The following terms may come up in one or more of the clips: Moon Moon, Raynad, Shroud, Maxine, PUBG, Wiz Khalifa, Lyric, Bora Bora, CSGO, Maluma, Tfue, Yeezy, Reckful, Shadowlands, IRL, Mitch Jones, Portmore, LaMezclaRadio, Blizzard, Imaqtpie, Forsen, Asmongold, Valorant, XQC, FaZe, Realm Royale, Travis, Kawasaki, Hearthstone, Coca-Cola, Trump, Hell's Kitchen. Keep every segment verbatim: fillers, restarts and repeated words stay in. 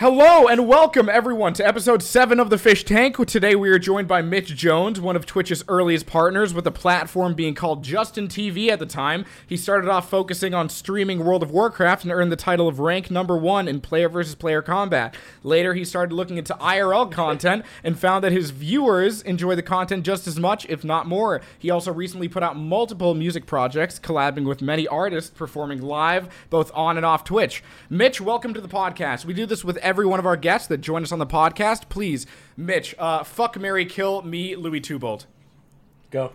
Hello and welcome everyone to episode seven of The Fish Tank. Today we are joined by Mitch Jones, one of Twitch's earliest partners, with a platform being called Justin T V at the time. He started off focusing on streaming World of Warcraft and earned the title of rank number one in player versus player combat. Later he started looking into I R L content and found that his viewers enjoy the content just as much, if not more. He also recently put out multiple music projects, collabing with many artists, performing live, both on and off Twitch. Mitch, welcome to the podcast. We do this with every one of our guests that join us on the podcast. Please, Mitch, uh, fuck, marry, kill me, Louis Tubold. Go.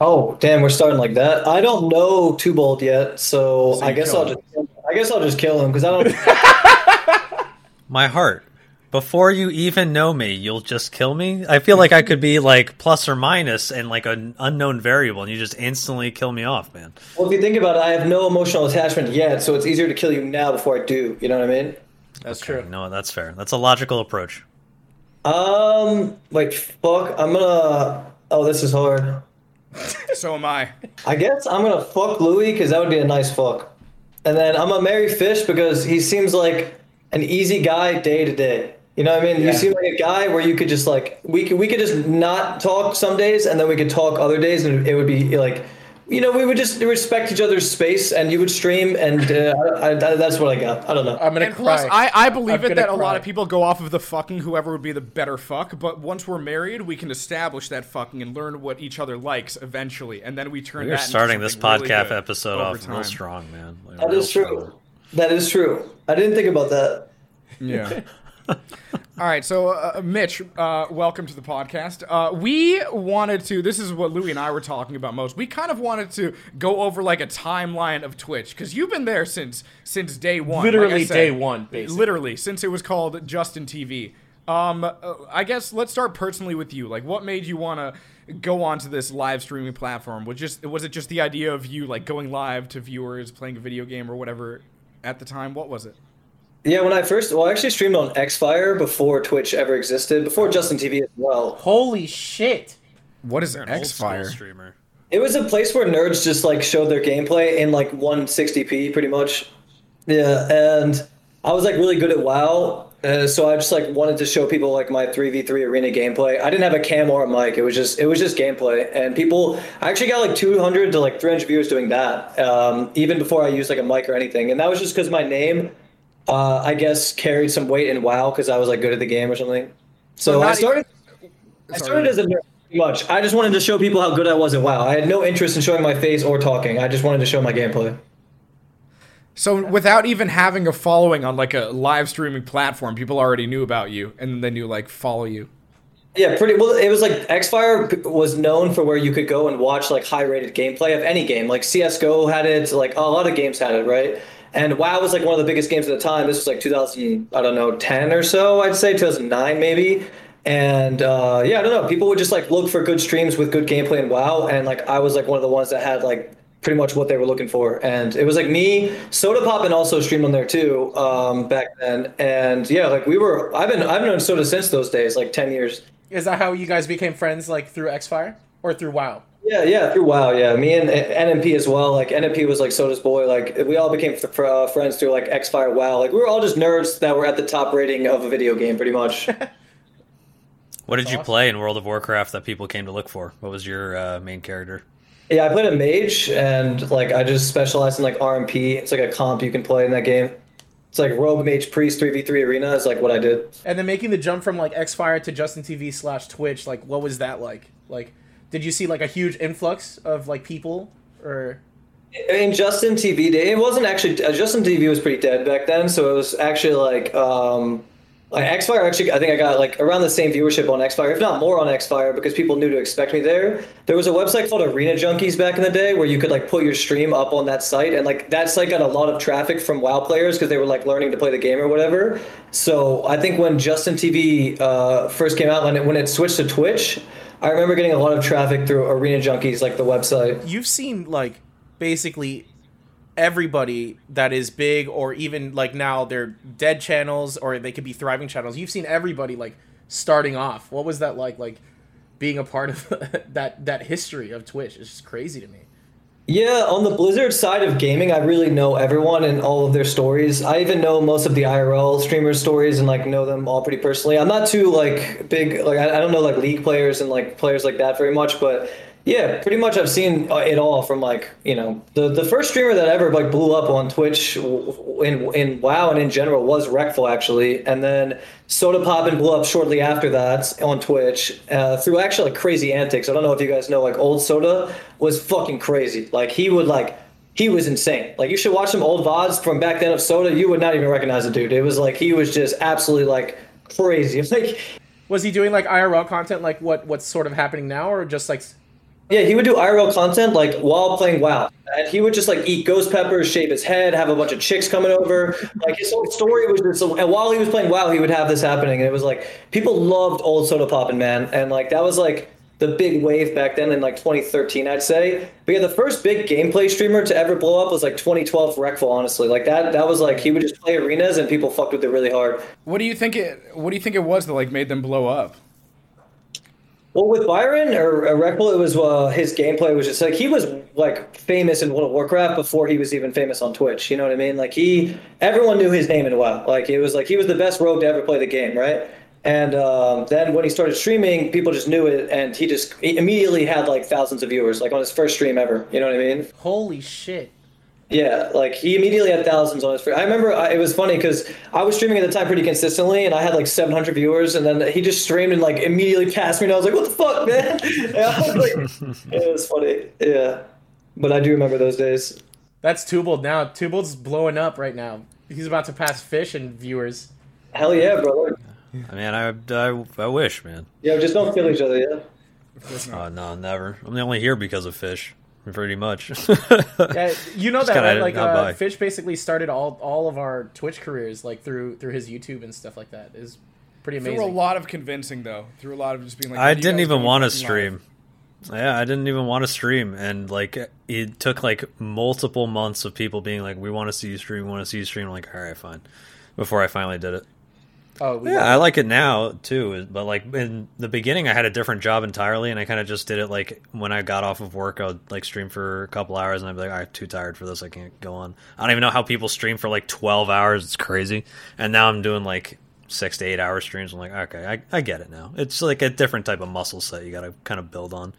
Oh, damn, we're starting like that. I don't know Tubold yet, so, so I guess I'll him. just I guess I'll just kill him because I don't. My heart. Before you even know me, you'll just kill me. I feel like I could be like plus or minus and like an unknown variable, and you just instantly kill me off, man. Well, if you think about it, I have no emotional attachment yet, so it's easier to kill you now before I do. You know what I mean? That's okay, true. No, that's fair. That's a logical approach. Um, like, fuck, I'm gonna... Oh, this is hard. So am I. I guess I'm gonna fuck Louis, because that would be a nice fuck. And then I'm gonna marry Fish, because he seems like an easy guy day to day. You know what I mean? Yeah. You seem like a guy where you could just, like... We could, we could just not talk some days, and then we could talk other days, and it would be, like... You know, we would just respect each other's space, and you would stream, and uh, I, I, that's what I got. I don't know. I'm gonna and cry. Plus, I, I believe I'm it that cry. A lot of people go off of the fucking whoever would be the better fuck, but once we're married, we can establish that fucking and learn what each other likes eventually, and then we turn. We're starting this podcast really episode off time. Real strong, man. Like, that is true. Strong. That is true. I didn't think about that. Yeah. All right, so uh, Mitch, uh, welcome to the podcast. Uh, we wanted to, this is what Louis and I were talking about most, we kind of wanted to go over like a timeline of Twitch, because you've been there since since day one. Literally like I said, day one, basically. Literally, since it was called Justin T V. Um, I guess let's start personally with you. Like, what made you want to go onto this live streaming platform? Was just was it just the idea of you like going live to viewers, playing a video game or whatever at the time? What was it? Yeah, when I first, well, I actually streamed on Xfire before Twitch ever existed, before Justin T V as well. Holy shit! What is an Xfire streamer? It was a place where nerds just like showed their gameplay in like one sixty p, pretty much. Yeah, and I was like really good at WoW, uh, so I just like wanted to show people like my three v three arena gameplay. I didn't have a cam or a mic; it was just it was just gameplay, and people. I actually got like two hundred to like three hundred viewers doing that, um, even before I used like a mic or anything, and that was just because my name. Uh, I guess carried some weight in WoW because I was like good at the game or something. So I started. Even... I started as a nerd pretty much. I just wanted to show people how good I was at WoW. I had no interest in showing my face or talking. I just wanted to show my gameplay. So without even having a following on like a live streaming platform, people already knew about you, and they knew like follow you. Yeah, pretty well. It was like Xfire was known for where you could go and watch like high-rated gameplay of any game. Like C S G O had it. Like a lot of games had it, right? And WoW was like one of the biggest games at the time. This was like two thousand, I don't know, ten or so, I'd say, two thousand nine maybe. And uh, yeah, I don't know. People would just like look for good streams with good gameplay in WoW. And like I was like one of the ones that had like pretty much what they were looking for. And it was like me, Soda Poppin also streamed on there too um, back then. And yeah, like we were, I've been, I've known Soda since those days, like ten years. Is that how you guys became friends, like through Xfire or through WoW? Yeah, yeah, through WoW, yeah. Me and N M P as well. Like, N M P was, like, Soda's boy. Like, we all became f- uh, friends through, like, Xfire, WoW. Like, we were all just nerds that were at the top rating of a video game, pretty much. What did you play in World of Warcraft that people came to look for? What was your uh, main character? Yeah, I played a mage, and, like, I just specialized in, like, R M P. It's, like, a comp you can play in that game. It's, like, Rogue, Mage, Priest, three v three Arena is, like, what I did. And then making the jump from, like, Xfire to Justin T V slash Twitch, like, what was that like? Like... Did you see like a huge influx of like people or? In Justin T V day, it wasn't actually uh, Justin T V was pretty dead back then, so it was actually like um, like Xfire. Actually, I think I got like around the same viewership on Xfire, if not more on Xfire, because people knew to expect me there. There was a website called Arena Junkies back in the day where you could like put your stream up on that site, and like that site got a lot of traffic from WoW players because they were like learning to play the game or whatever. So I think when Justin T V uh, first came out, when it when it switched to Twitch. I remember getting a lot of traffic through Arena Junkies, like the website. You've seen, like, basically everybody that is big or even, like, now they're dead channels or they could be thriving channels. You've seen everybody, like, starting off. What was that like, like, being a part of that, that history of Twitch? It's just crazy to me. Yeah, on the Blizzard side of gaming, I really know everyone and all of their stories. I even know most of the I R L streamers' stories and like know them all pretty personally. I'm not too like big, like I don't know like League players and like players like that very much, but yeah, pretty much I've seen it all from like, you know, the the first streamer that ever like blew up on Twitch in in WoW and in general was Reckful actually, and then Soda Poppin blew up shortly after that on Twitch uh, through actually like crazy antics. I don't know if you guys know, like old Soda was fucking crazy. Like he would like he was insane. Like you should watch some old V O Ds from back then of Soda. You would not even recognize the dude. It was like he was just absolutely like crazy. It was, like, was he doing like I R L content like what what's sort of happening now, or just like? Yeah, he would do I R L content like while playing WoW, and he would just like eat ghost peppers, shave his head, have a bunch of chicks coming over. Like his whole story was just, and while he was playing WoW, he would have this happening, and it was like people loved old Soda Poppin, man, and like that was like the big wave back then in like twenty thirteen, I'd say. But yeah, the first big gameplay streamer to ever blow up was like twenty twelve Reckful, honestly. Like that, that was like he would just play arenas, and people fucked with it really hard. What do you think it? What do you think it was that like made them blow up? Well, with Byron or, or Reckful, it was uh, his gameplay was just like he was like famous in World of Warcraft before he was even famous on Twitch. You know what I mean? Like he, everyone knew his name in WoW. Like it was like he was the best rogue to ever play the game, right? And um, then when he started streaming, people just knew it, and he just he immediately had like thousands of viewers, like on his first stream ever. You know what I mean? Holy shit. Yeah, like he immediately had thousands on his free. I remember I, it was funny because I was streaming at the time pretty consistently, and I had like seven hundred viewers, and then he just streamed and like immediately passed me, and I was like, "What the fuck, man?" Was like, it was funny, yeah. But I do remember those days. That's Tubold now. Tubold's blowing up right now. He's about to pass Fish in viewers. Hell yeah, brother! I mean, I I, I wish, man. Yeah, just don't kill each other, yeah. Oh uh, no, never. I'm only here because of Fish. Pretty much. Yeah, you know that, right? Like uh, Fish basically started all all of our Twitch careers, like through through his YouTube and stuff like that. Is pretty amazing. Through a lot of convincing, though. Through a lot of just being like, I didn't even want to stream. Live? Yeah, I didn't even want to stream, and like it took like multiple months of people being like, "We want to see you stream. We want to see you stream." I'm like, all right, fine. Before I finally did it. Oh yeah, I like it now too, but like in the beginning I had a different job entirely, and I kind of just did it like when I got off of work I would like stream for a couple hours, and I'd be like, I'm too tired for this, I can't go on. I don't even know how people stream for like twelve hours, it's crazy. And now I'm doing like six to eight hour streams. I'm like, okay, I, I get it now. It's like a different type of muscle set you gotta kind of build on.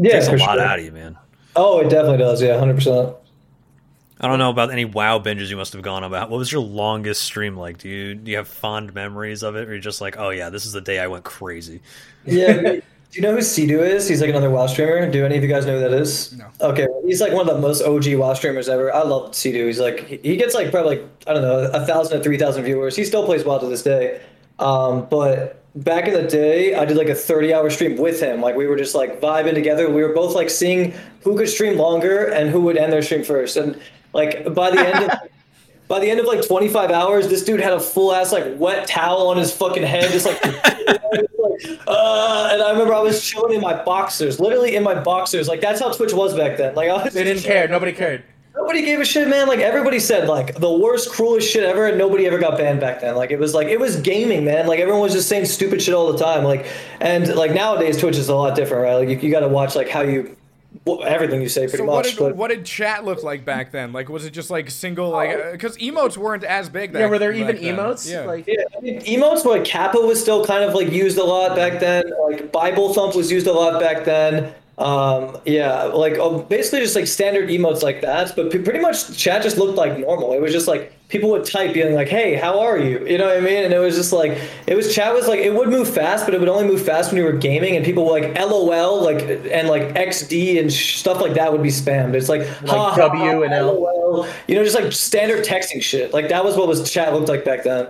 Yeah, it takes a lot sure. out of you, man. Oh, it definitely does. Yeah, one hundred percent. I don't know about any WoW binges you must have gone about. What was your longest stream like? Do you do you have fond memories of it, or you're just like, oh yeah, this is the day I went crazy? Yeah. Do you know who Sidu is? He's like another WoW streamer. Do any of you guys know who that is? No. Okay, he's like one of the most O G WoW streamers ever. I love Sidu. He's like he gets like probably like, I don't know a thousand to three thousand viewers. He still plays WoW to this day. Um, but back in the day, I did like a thirty hour stream with him. Like we were just like vibing together. We were both like seeing who could stream longer and who would end their stream first. And like by the end of by the end of like twenty-five hours, this dude had a full ass like wet towel on his fucking head, just like, like uh, and I remember I was chilling in my boxers, literally in my boxers. Like that's how Twitch was back then. Like I was they didn't care, nobody cared. Nobody gave a shit, man. Like everybody said like the worst, cruelest shit ever, and nobody ever got banned back then. Like it was like it was gaming, man. Like everyone was just saying stupid shit all the time. Like and like nowadays Twitch is a lot different, right? Like you, you gotta watch like how you Well, everything you say, pretty so much. What did, but... what did chat look like back then? Like, was it just like single, like, because emotes weren't as big then. Yeah, were there even then. emotes? Yeah. Like... yeah, I mean, emotes were like Kappa was still kind of like used a lot back then. Like, Bible Thump was used a lot back then. Um, yeah, like oh, basically just like standard emotes like that. But pretty much chat just looked like normal. It was just like people would type being like, hey, how are you? You know what I mean? And it was just like, it was chat was like, it would move fast, but it would only move fast when you were gaming, and people were like LOL, like, and like X D and sh- stuff like that would be spammed. It's like, ha, like W and L. LOL, you know, just like standard texting shit. Like that was what was chat looked like back then.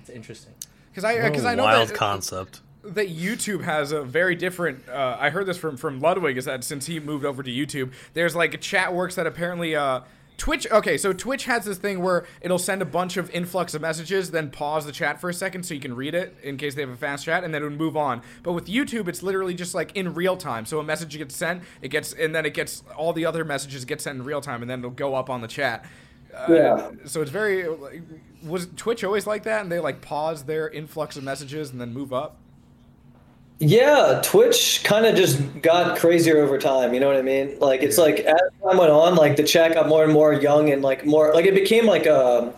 It's interesting. Cause I, cause I know wild that, concept. That YouTube has a very different uh, I heard this from, from Ludwig, is that since he moved over to YouTube, there's like a chat works that apparently uh, Twitch okay, so Twitch has this thing where it'll send a bunch of influx of messages, then pause the chat for a second so you can read it in case they have a fast chat, and then it would move on. But with YouTube, it's literally just like in real time. So a message gets sent, it gets and then it gets all the other messages get sent in real time, and then it'll go up on the chat. Uh, yeah. So it's very like, was Twitch always like that, and they like pause their influx of messages and then move up? Yeah, Twitch kind of just got crazier over time, you know what I mean? Like, it's yeah. like, as time went on, like, the chat got more and more young and, like, more, like, it became, like, a,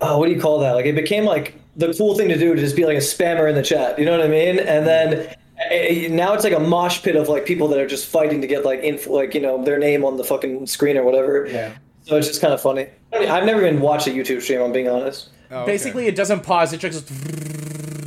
oh, what do you call that? Like, it became, like, the cool thing to do to just be, like, a spammer in the chat, you know what I mean? And then, it, now it's, like, a mosh pit of, like, people that are just fighting to get, like, inf- like, you know, their name on the fucking screen or whatever. Yeah. So it's just kind of funny. I mean, I've never even watched a YouTube stream, I'm being honest. Oh, okay. Basically, it doesn't pause, it just...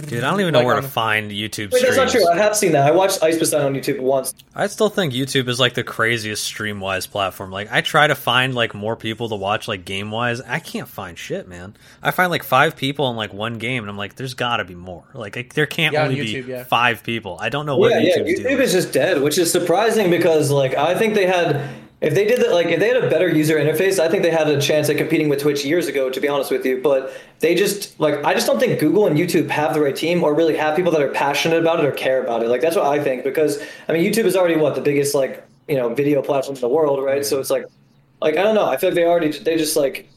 Dude, I don't even know like where on... to find YouTube Wait, streams. That's not true. I have seen that. I watched Ice Poseidon on YouTube once. I still think YouTube is, like, the craziest stream-wise platform. Like, I try to find, like, more people to watch, like, game-wise. I can't find shit, man. I find, like, five people in, like, one game, and I'm like, there's gotta be more. Like, I, there can't yeah, only on YouTube, be yeah. five people. I don't know what yeah, YouTube is Yeah, YouTube is just dead, which is surprising because, like, I think they had... If they did that, like, if they had a better user interface, I think they had a chance at competing with Twitch years ago, to be honest with you. But they just, like, I just don't think Google and YouTube have the right team or really have people that are passionate about it or care about it. Like, that's what I think, because, I mean, YouTube is already, what, the biggest, like, you know, video platform in the world, right? So it's like, like, I don't know. I feel like they already, they just, like,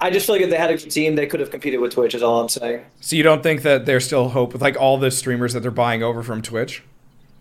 I just feel like if they had a team, they could have competed with Twitch, is all I'm saying. So you don't think that there's still hope with, like, all the streamers that they're buying over from Twitch?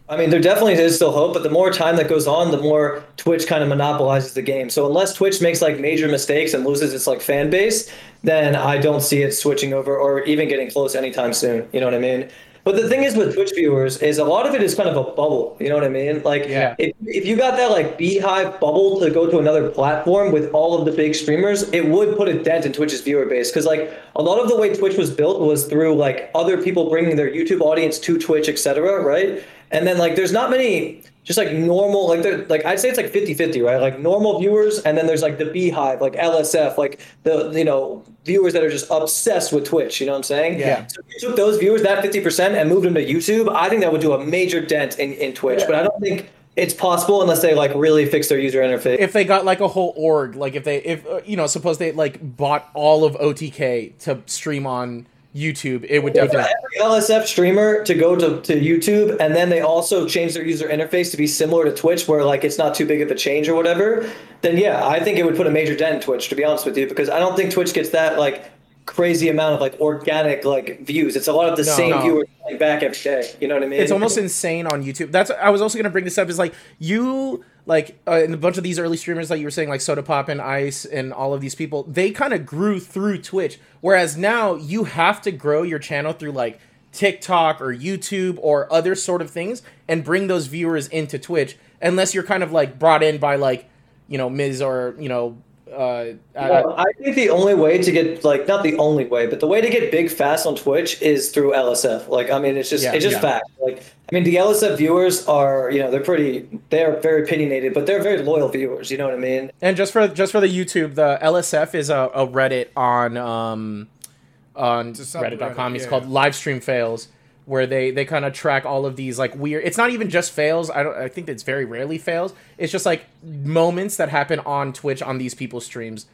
I mean, there definitely is still hope, but the more time that goes on, the more Twitch kind of monopolizes the game. So unless Twitch makes, like, major mistakes and loses its, like, fan base, then I don't see it switching over or even getting close anytime soon. You know what I mean? But the thing is with Twitch viewers is a lot of it is kind of a bubble. You know what I mean? Like, yeah. if, if you got that, like, beehive bubble to go to another platform with all of the big streamers, it would put a dent in Twitch's viewer base. Because, like, a lot of the way Twitch was built was through, like, other people bringing their YouTube audience to Twitch, et cetera, right? And then, like, there's not many just, like, normal, like, there, like, I'd say it's, like, fifty-fifty, right? Like, normal viewers, and then there's, like, the beehive, like, L S F, like, the, you know, viewers that are just obsessed with Twitch, you know what I'm saying? Yeah. So if you took those viewers, that fifty percent, and moved them to YouTube, I think that would do a major dent in, in Twitch. Yeah. But I don't think it's possible unless they, like, really fix their user interface. If they got, like, a whole org, like, if they, if, you know, suppose they, like, bought all of O T K to stream on YouTube, it would definitely every L S F streamer to go to, to YouTube, and then they also change their user interface to be similar to Twitch, where, like, it's not too big of a change or whatever. Then yeah, I think it would put a major dent in Twitch, to be honest with you, because I don't think Twitch gets that, like, crazy amount of, like, organic, like, views. It's a lot of the no, same no. viewers coming back every day. You know what I mean? It's almost insane on YouTube. That's I was also going to bring this up is like you. Like, uh, and a bunch of these early streamers, like you were saying, like Soda Poppin, Ice, and all of these people, they kind of grew through Twitch. Whereas now, you have to grow your channel through, like, TikTok or YouTube or other sort of things and bring those viewers into Twitch. Unless you're kind of, like, brought in by, like, you know, Miz or, you know... Uh, I, well, I think the only way to get, like, not the only way, but the way to get big fast on Twitch is through L S F. Like, I mean, it's just, yeah, it's just yeah. fact. Like, I mean, the L S F viewers are, you know, they're pretty, they are very opinionated, but they're very loyal viewers. You know what I mean? And just for, just for the YouTube, the L S F is a, a Reddit on, um, on reddit dot com. It's yeah. called Livestream Fails, where they, they kind of track all of these, like, weird... It's not even just fails. I don't. I think it's very rarely fails. It's just, like, moments that happen on Twitch on these people's streams.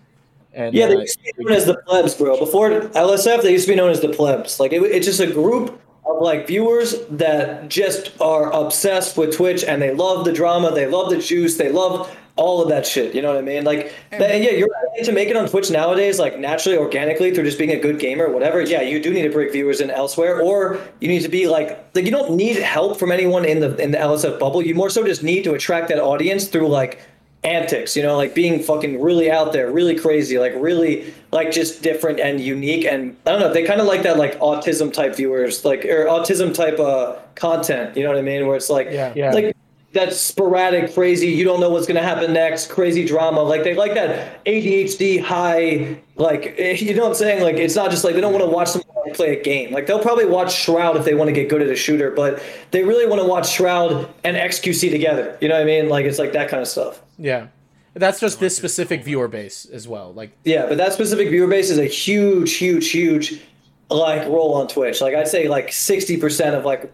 And, yeah, they uh, used to be known as the plebs, bro. Before L S F, they used to be known as the plebs. Like, it, it's just a group of, like, viewers that just are obsessed with Twitch, and they love the drama, they love the juice, they love... all of that shit, you know what I mean? Like, and that, yeah, you're to make it on Twitch nowadays, like, naturally, organically, through just being a good gamer or whatever. Yeah, you do need to break viewers in elsewhere, or you need to be like, like you don't need help from anyone in the in the L S F bubble. You more so just need to attract that audience through, like, antics, you know, like being fucking really out there, really crazy, like really, like, just different and unique. And I don't know, they kind of like that, like, autism type viewers, like, or autism type uh content, you know what I mean? Where it's like, yeah, yeah. like. That's sporadic, crazy, you don't know what's going to happen next, crazy drama. Like, they like that A D H D high, like, you know what I'm saying? Like, it's not just like they don't want to watch someone play a game. Like, they'll probably watch Shroud if they want to get good at a shooter, but they really want to watch Shroud and X Q C together. You know what I mean? Like, it's like that kind of stuff. Yeah. That's just this specific viewer base as well. Like, yeah, but that specific viewer base is a huge, huge, huge, like, role on Twitch. Like, I'd say, like, sixty percent of, like,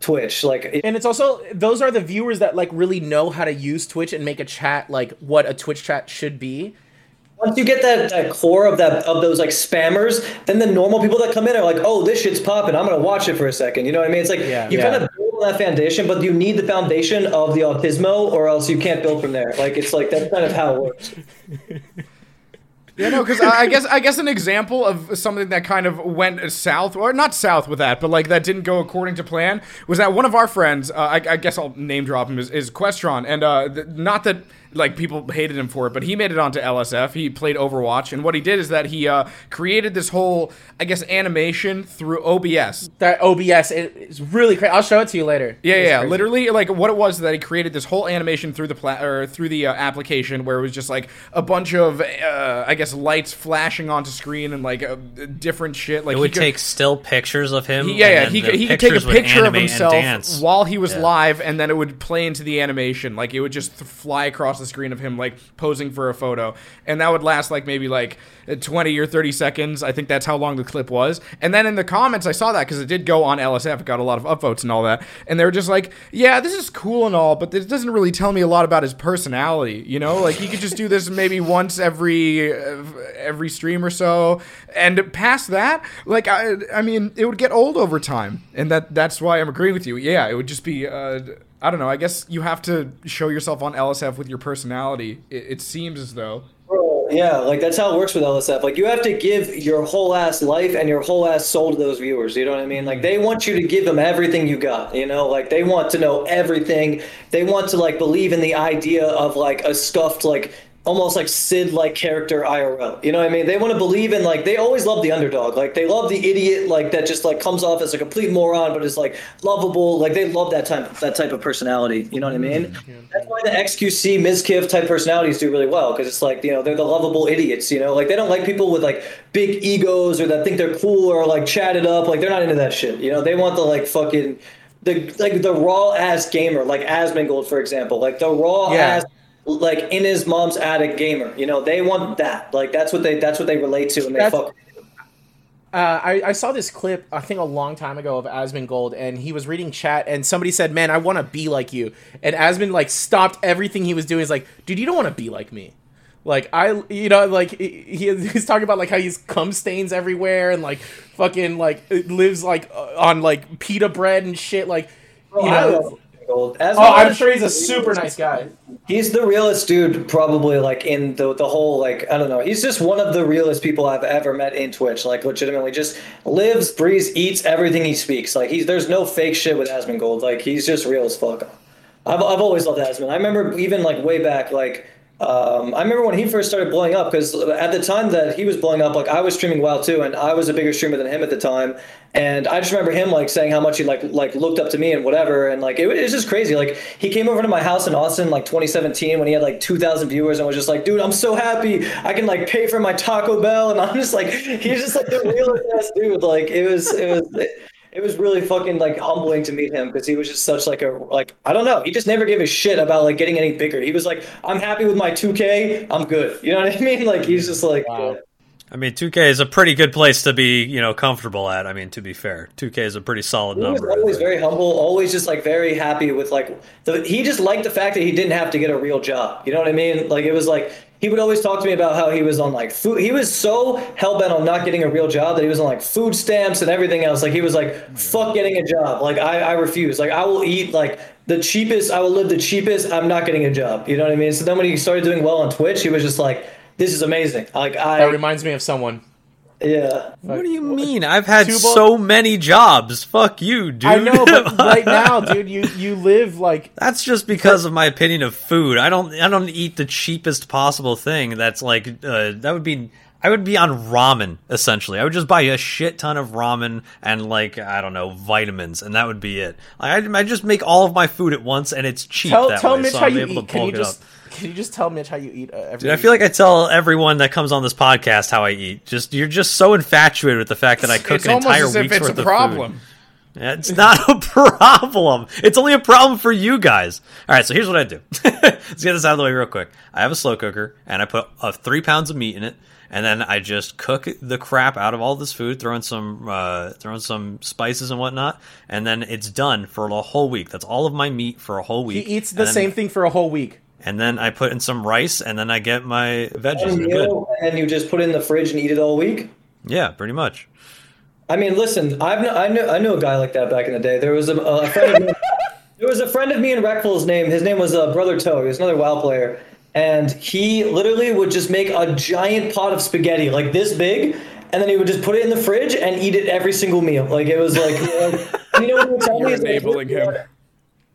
Twitch, like, it- and it's also those are the viewers that, like, really know how to use Twitch and make a chat like what a Twitch chat should be. Once you get that, that core of that of those, like, spammers, then the normal people that come in are like, oh, this shit's popping, I'm gonna watch it for a second. You know what I mean? It's like yeah, you yeah. kind of build that foundation, but you need the foundation of the autismo, or else you can't build from there. Like, it's like that's kind of how it works. Yeah, no, because I guess I guess an example of something that kind of went south, or not south with that, but like that didn't go according to plan, was that one of our friends, uh, I, I guess I'll name drop him, is, is Questron, and uh, th- not that like people hated him for it, but he made it onto L S F. He played Overwatch, and what he did is that he uh, created this whole, I guess, animation through O B S. That O B S is really crazy. I'll show it to you later. Yeah, it's yeah, crazy. Literally, like what it was that he created this whole animation through the pla- or through the uh, application, where it was just like a bunch of, uh, I guess. Lights flashing onto screen and like uh, different shit. Like it would he could, take still pictures of him. He, yeah, yeah. He could, he could take a picture of himself while he was yeah. live, and then it would play into the animation. Like it would just fly across the screen of him like posing for a photo, and that would last like maybe like twenty or thirty seconds. I think that's how long the clip was. And then in the comments, I saw that because it did go on L S F. It got a lot of upvotes and all that. And they were just like, "Yeah, this is cool and all, but this doesn't really tell me a lot about his personality." You know, like he could just do this maybe once every. Uh, every stream or so, and past that, like I, I mean, it would get old over time, and that that's why I'm agreeing with you. Yeah, it would just be, uh, I don't know. I guess you have to show yourself on L S F with your personality. It, it seems as though. Yeah, like that's how it works with L S F. Like you have to give your whole ass life and your whole ass soul to those viewers. You know what I mean? Like they want you to give them everything you got, you know, like they want to know everything. They want to like believe in the idea of like a scuffed, like almost like Sid-like character I R L. You know what I mean? They want to believe in, like, they always love the underdog. Like, they love the idiot, like, that just, like, comes off as a complete moron, but is, like, lovable. Like, they love that type, that type of personality. You know what I mean? Yeah. That's why the X Q C, Mizkif type personalities do really well, because it's, like, you know, they're the lovable idiots, you know? Like, they don't like people with, like, big egos or that think they're cool or, like, chatted up. Like, they're not into that shit, you know? They want the, like, fucking, the like, the raw-ass gamer, like Asmongold, for example. Like, the raw-ass... Yeah. Like in his mom's attic gamer, you know, they want that. Like that's what they that's what they relate to, and they that's, fuck. Uh, I I saw this clip I think a long time ago of Asmongold, and he was reading chat, and somebody said, "Man, I want to be like you." And Asmon like stopped everything he was doing. He's like, "Dude, you don't want to be like me." Like I, you know, like he, he's talking about like how he's cum stains everywhere, and like fucking like lives like on like pita bread and shit. Like you well, know. As oh, I'm sure he's a super nice guy. He's the realest dude, probably, like, in the the whole, like, I don't know. He's just one of the realest people I've ever met in Twitch. Like, legitimately, just lives, breathes, eats everything he speaks. Like, he's there's no fake shit with Asmongold. Like, he's just real as fuck. I've I've always loved Asmon. I remember even, like, way back, like, um, I remember when he first started blowing up, because at the time that he was blowing up, like, I was streaming WoW, too, and I was a bigger streamer than him at the time. And I just remember him like saying how much he like like looked up to me and whatever, and like it, it was just crazy. Like he came over to my house in Austin like twenty seventeen when he had like two thousand viewers and was just like, "Dude, I'm so happy I can like pay for my Taco Bell," and I'm just like, he's just like the realest ass dude. Like it was it was it, it was really fucking like humbling to meet him because he was just such like a like I don't know. He just never gave a shit about like getting any bigger. He was like, "I'm happy with my two K. I'm good." You know what I mean? Like he's just like. Wow. Yeah. I mean, two K is a pretty good place to be, you know, comfortable at. I mean, to be fair, two K is a pretty solid he number. He was always very humble, always just, like, very happy with, like, the, he just liked the fact that he didn't have to get a real job. You know what I mean? Like, it was like, he would always talk to me about how he was on, like, food. He was so hell-bent on not getting a real job that he was on, like, food stamps and everything else. Like, he was like, fuck getting a job. Like, I, I refuse. Like, I will eat, like, the cheapest. I will live the cheapest. I'm not getting a job. You know what I mean? So then when he started doing well on Twitch, he was just like, "This is amazing." Like I, that reminds me of someone. Yeah. Like, what do you mean? I've had Tubold? So many jobs. Fuck you, dude. I know, but right now, dude, you, you live like that's just because of my opinion of food. I don't I don't eat the cheapest possible thing. That's like uh, that would be I would be on ramen essentially. I would just buy a shit ton of ramen and like I don't know vitamins, and that would be it. I I just make all of my food at once, and it's cheap. Tell, that tell way, Mitch so how I'm you able eat. To bulk Can you it just... up. Can you just tell Mitch how you eat? Uh, every Dude, I feel like I tell everyone that comes on this podcast how I eat. Just you're just so infatuated with the fact that I cook it's an entire as if week's it's worth a problem. Of food. Yeah, it's not a problem. It's only a problem for you guys. All right, so here's what I do. Let's get this out of the way real quick. I have a slow cooker, and I put uh, three pounds of meat in it, and then I just cook the crap out of all this food, throw in some uh, throw in some spices and whatnot, and then it's done for a whole week. That's all of my meat for a whole week. He eats the then- same thing for a whole week. And then I put in some rice, and then I get my veggies. And, good. And you just put it in the fridge and eat it all week? Yeah, pretty much. I mean, listen, I've kn- I knew I knew a guy like that back in the day. There was a, a friend of me. There was a friend of me in Reckful's name. His name was uh, Brother Toe. He was another WoW player. And he literally would just make a giant pot of spaghetti, like this big, and then he would just put it in the fridge and eat it every single meal. Like, it was like, you know what I'm telling you? You're enabling him.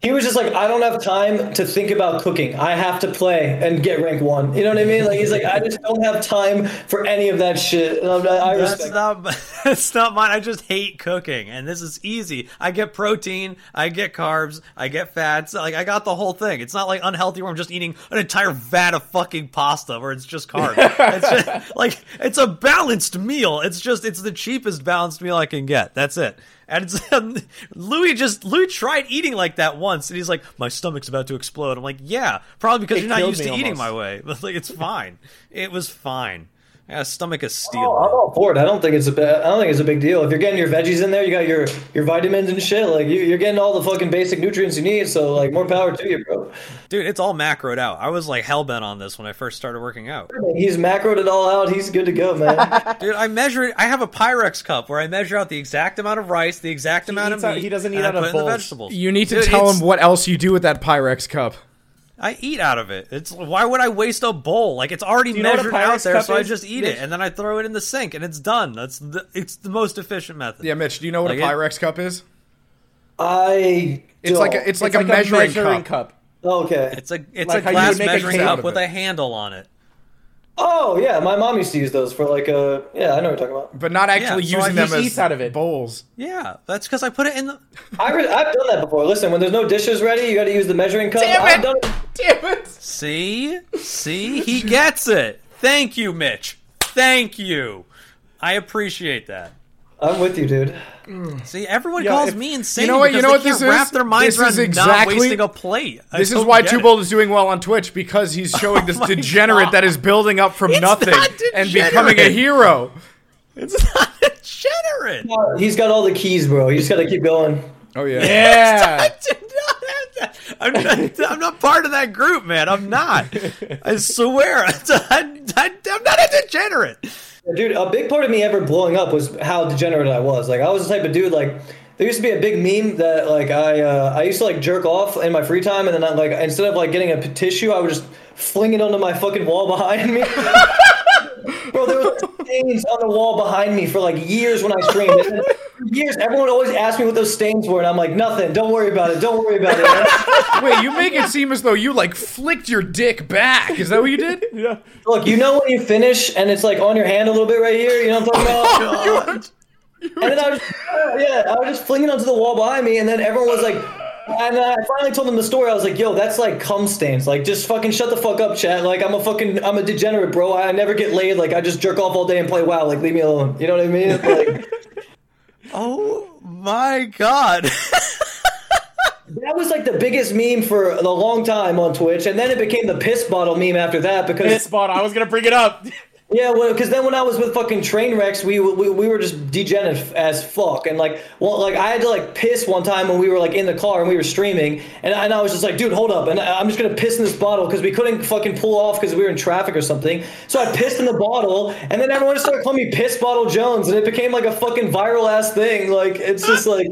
He was just like, I don't have time to think about cooking. I have to play and get rank one. You know what I mean? Like, he's like, I just don't have time for any of that shit. I, I that's, not, that's not mine. I just hate cooking, and this is easy. I get protein, I get carbs, I get fats. Like, I got the whole thing. It's not like unhealthy where I'm just eating an entire vat of fucking pasta where it's just carbs. It's just, like, it's a balanced meal. It's just, it's the cheapest balanced meal I can get. That's it. And it's, um, Louis just Louis tried eating like that once, and he's like, "My stomach's about to explode." I'm like, "Yeah, probably because it you're not used to almost. Eating my way." But like, it's fine. It was fine. Yeah, stomach is steel. Oh, I'm all for it. I don't think it's a bad, I don't think it's a big deal. If you're getting your veggies in there, you got your, your vitamins and shit. Like you, you're getting all the fucking basic nutrients you need. So like, more power to you, bro. Dude, it's all macroed out. I was like hell bent on this when I first started working out. He's macroed it all out. He's good to go, man. Dude, I measure it. I have a Pyrex cup where I measure out the exact amount of rice, the exact he amount of meat. Out, he doesn't eat out of the vegetables. You need to Dude, tell him what else you do with that Pyrex cup. I eat out of it. It's why would I waste a bowl? Like, it's already measured out there, so I just eat it, and then I throw it in the sink, and it's done. That's the, it's the most efficient method. Yeah, Mitch, do you know what a Pyrex cup is? I it's like a, it's like a measuring cup. Okay, it's a it's a glass measuring cup with a handle on it. Oh yeah, my mom used to use those for like a yeah. I know what you're talking about, but not actually yeah, so using I them as out of it. Bowls. Yeah, that's because I put it in the. I re- I've done that before. Listen, when there's no dishes ready, you got to use the measuring cup. Damn it! I've done it. Damn it! See, see, he gets it. Thank you, Mitch. Thank you. I appreciate that. I'm with you, dude. See, everyone yeah, calls if, me insane you know what, because you know they what can't this wrap is? Their minds this around exactly, not wasting a plate. I this is why Tubold is doing well on Twitch, because he's showing this oh degenerate God. That is building up from it's nothing and becoming a hero. It's not degenerate. No, he's got all the keys, bro. You just got to keep going. Oh, yeah. Yeah. I'm not, I'm not part of that group, man. I'm not. I swear. I'm not a degenerate. Dude, a big part of me ever blowing up was how degenerate I was. Like, I was the type of dude, like, there used to be a big meme that, like, I uh, I used to, like, jerk off in my free time, and then, I, like, instead of, like, getting a p- tissue, I would just fling it onto my fucking wall behind me. Bro, there was stains on the wall behind me for, like, years when I streamed. And years, everyone always asked me what those stains were, and I'm like, nothing. Don't worry about it. Don't worry about it. Wait, you make it seem as though you, like, flicked your dick back. Is that what you did? Yeah. Look, you know when you finish, and it's, like, on your hand a little bit right here? You know what I'm talking about? Oh, God. You were, you were and then I was, yeah, I was just flinging onto the wall behind me, and then everyone was like... And I finally told them the story. I was like, yo, that's like cum stains. Like, just fucking shut the fuck up, chat. Like, I'm a fucking, I'm a degenerate, bro. I never get laid. Like, I just jerk off all day and play WoW. Like, leave me alone. You know what I mean? Like, oh, my God. That was like the biggest meme for a long time on Twitch. And then it became the piss bottle meme after that. Because piss bottle. I was going to bring it up. Yeah, well, because then when I was with fucking Trainwrecks, we, we we were just degenerate as fuck, and like, well, like I had to like piss one time when we were like in the car and we were streaming, and I, and I was just like, dude, hold up, and I, I'm just gonna piss in this bottle because we couldn't fucking pull off because we were in traffic or something, so I pissed in the bottle, and then everyone started calling me Piss Bottle Jones, and it became like a fucking viral ass thing. Like, it's just like.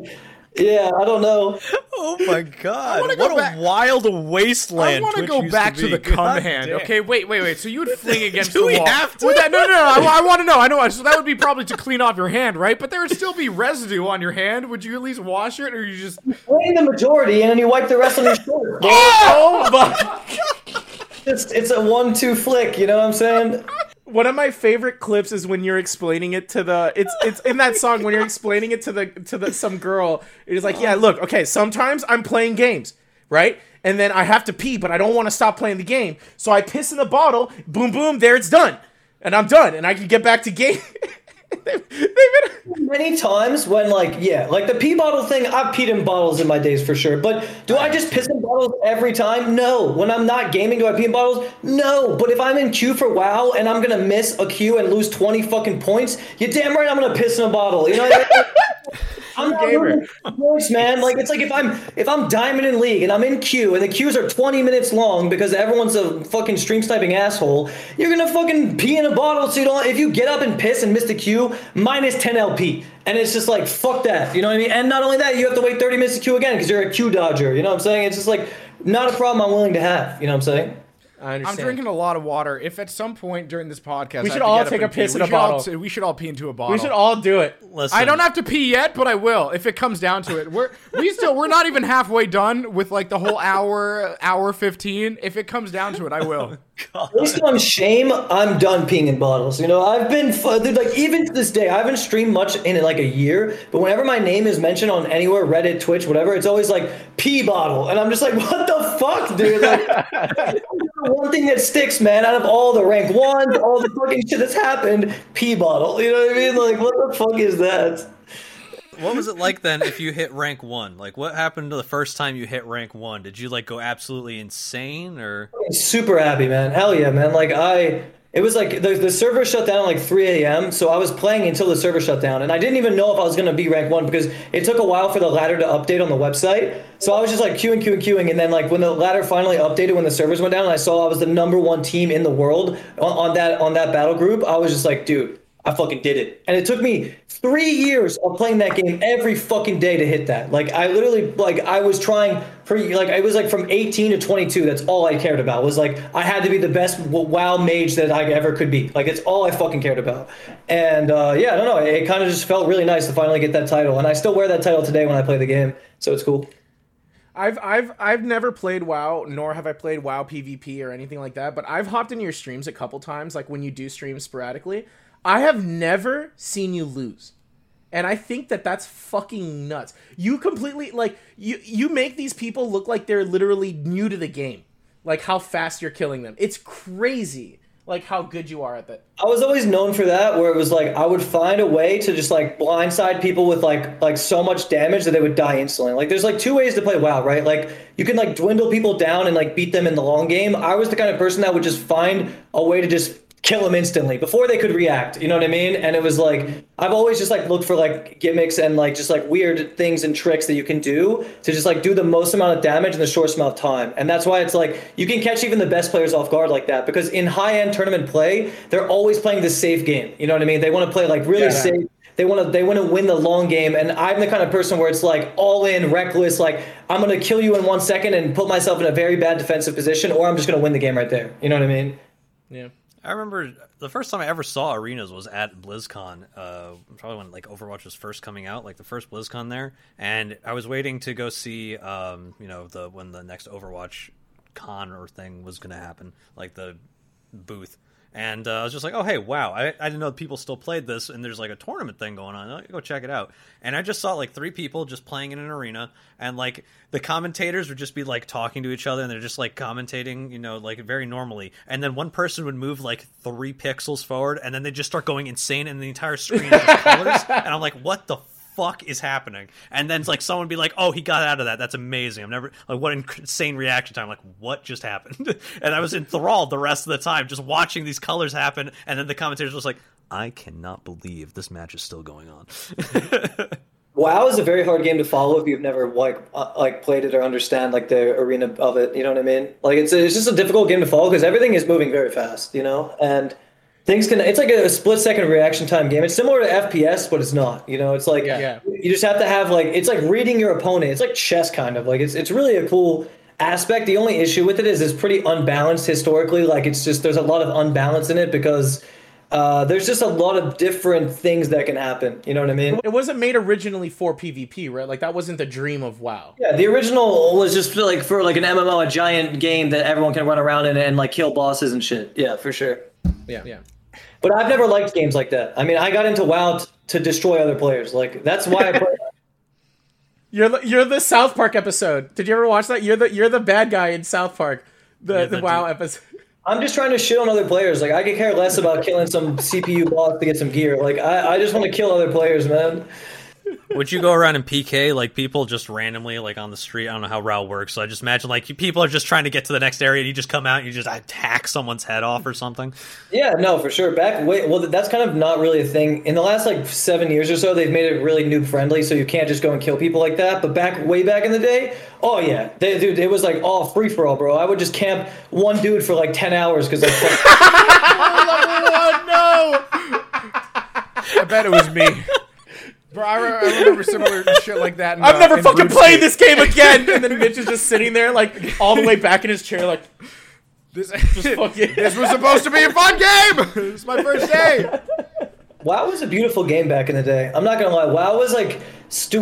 Yeah, I don't know. Oh my God! What go a back. Wild wasteland! I want to go back to, to the cum hand. Okay, wait, wait, wait. So you would fling against the wall? Do we have to? That, no, no, no. I, I want to know. I know. So that would be probably to clean off your hand, right? But there would still be residue on your hand. Would you at least wash it, or you just clean the majority and then you wipe the rest on your shirt? Oh my God! It's it's a one-two flick. You know what I'm saying? One of my favorite clips is when you're explaining it to the it's it's in that song when you're explaining it to the to the some girl. It is like, yeah, look, okay, sometimes I'm playing games, right? And then I have to pee, but I don't want to stop playing the game. So I piss in the bottle, boom boom, there it's done. And I'm done. And I can get back to game. They've, they've been... Many times when like yeah like the pee bottle thing, I've peed in bottles in my days for sure, but do I just piss in bottles every time? No. When I'm not gaming, do I pee in bottles? No. But if I'm in queue for WoW and I'm gonna miss a queue and lose twenty fucking points, you're damn right I'm gonna piss in a bottle, you know what I mean? I'm not gamer. Voice, man. Like, it's like if I'm if I'm diamond in league and I'm in queue and the queues are twenty minutes long because everyone's a fucking stream sniping asshole, you're gonna fucking pee in a bottle. So you don't. If you get up and piss and miss the queue, minus ten L P, and it's just like fuck that. You know what I mean? And not only that, you have to wait thirty minutes to queue again because you're a queue dodger. You know what I'm saying? It's just like not a problem I'm willing to have. You know what I'm saying? I understand. I'm drinking a lot of water. If at some point during this podcast, we should I have all to take a piss in a bottle. T- we should all pee into a bottle. We should all do it. Listen, I don't have to pee yet, but I will if it comes down to it. We're we still we're not even halfway done with like the whole hour hour fifteen. If it comes down to it, I will. Oh, at least on shame, I'm done peeing in bottles. You know, I've been dude, like even to this day, I haven't streamed much in like a year. But whenever my name is mentioned on anywhere, Reddit, Twitch, whatever, it's always like pee bottle, and I'm just like, what the fuck, dude? Like. One thing that sticks, man, out of all the rank ones, all the fucking shit that's happened, pee bottle. You know what I mean? Like, what the fuck is that? What was it like then if you hit rank one? Like, what happened to the first time you hit rank one? Did you, like, go absolutely insane or? Super happy, man. Hell yeah, man. Like, I... It was like the, the server shut down at like three a.m. So I was playing until the server shut down. And I didn't even know if I was going to be rank one because it took a while for the ladder to update on the website. So I was just like queuing, queuing, queuing. And then like when the ladder finally updated, when the servers went down, and I saw I was the number one team in the world on, on that on that battle group. I was just like, dude, I fucking did it. And it took me three years of playing that game every fucking day to hit that. Like I literally, like I was trying pretty, like it was like from eighteen to twenty-two. That's all I cared about was like, I had to be the best WoW mage that I ever could be. Like it's all I fucking cared about. And uh, yeah, I don't know. It, it kind of just felt really nice to finally get that title. And I still wear that title today when I play the game. So it's cool. I've I've I've never played WoW, nor have I played WoW PvP or anything like that. But I've hopped into your streams a couple times, like when you do stream sporadically. I have never seen you lose. And I think that that's fucking nuts. You completely, like, you, you make these people look like they're literally new to the game. Like, how fast you're killing them. It's crazy, like, how good you are at that. I was always known for that, where it was, like, I would find a way to just, like, blindside people with, like, like so much damage that they would die instantly. Like, there's, like, two ways to play WoW, right? Like, you can, like, dwindle people down and, like, beat them in the long game. I was the kind of person that would just find a way to just kill them instantly before they could react. You know what I mean? And it was like, I've always just like looked for like gimmicks and like just like weird things and tricks that you can do to just like do the most amount of damage in the shortest amount of time. And that's why it's like, you can catch even the best players off guard like that, because in high end tournament play, they're always playing the safe game. You know what I mean? They want to play like really yeah. safe. They want to they want to win the long game. And I'm the kind of person where it's like all in, reckless, like I'm going to kill you in one second and put myself in a very bad defensive position, or I'm just going to win the game right there. You know what I mean? Yeah. I remember the first time I ever saw Arenas was at BlizzCon, uh, probably when like Overwatch was first coming out, like the first BlizzCon there. And I was waiting to go see, um, you know, the when the next Overwatch con or thing was going to happen, like the booth. And uh, I was just like, oh, hey, wow, I, I didn't know people still played this, and there's, like, a tournament thing going on. I'll go check it out. And I just saw, like, three people just playing in an arena, and, like, the commentators would just be, like, talking to each other, and they're just, like, commentating, you know, like, very normally. And then one person would move, like, three pixels forward, and then they just start going insane, and the entire screen is colors. And I'm like, what the fuck is happening? And then, like, someone would be like, oh, he got out of that. That's amazing. I'm never, like, what insane reaction time. Like, what just happened? And I was enthralled the rest of the time just watching these colors happen. And then the commentators were just like, I cannot believe this match is still going on. WoW is a very hard game to follow if you've never like uh, like played it or understand like the arena of it. You know what I mean? Like, it's it's just a difficult game to follow because everything is moving very fast, you know? And things can, it's like a split second reaction time game. It's similar to F P S, but it's not, you know, it's like, yeah. you just have to have like, it's like reading your opponent. It's like chess kind of like, it's, it's really a cool aspect. The only issue with it is it's pretty unbalanced historically. Like it's just, there's a lot of unbalance in it because uh, there's just a lot of different things that can happen. You know what I mean? It wasn't made originally for PvP, right? Like that wasn't the dream of WoW. Yeah. The original was just for like, for like an M M O, a giant game that everyone can run around in and like kill bosses and shit. Yeah, for sure. Yeah. Yeah. But I've never liked games like that. I mean, I got into WoW t- to destroy other players. Like that's why I play. You're the, you're the South Park episode. Did you ever watch that? You're the you're the bad guy in South Park. The yeah, the WoW dude. episode. I'm just trying to shit on other players. Like I could care less about killing some C P U boss to get some gear. Like I, I just want to kill other players, man. Would you go around and P K like people just randomly like on the street? I don't know how Raul works, so I just imagine like people are just trying to get to the next area and you just come out and you just attack someone's head off or something. Yeah, no, for sure. Back way well, that's kind of not really a thing. In the last like seven years or so, they've made it really noob friendly, so you can't just go and kill people like that. But back way back in the day, oh yeah, they, dude, it was like all free for all, bro. I would just camp one dude for like ten hours because like, oh, no, no, I bet it was me. Bro, I remember similar shit like that. In, I'm uh, never fucking playing this game again. And then Mitch is just sitting there, like, all the way back in his chair, like, This, this was supposed to be a fun game! This is my first day! WoW was a beautiful game back in the day. I'm not gonna lie, WoW was like,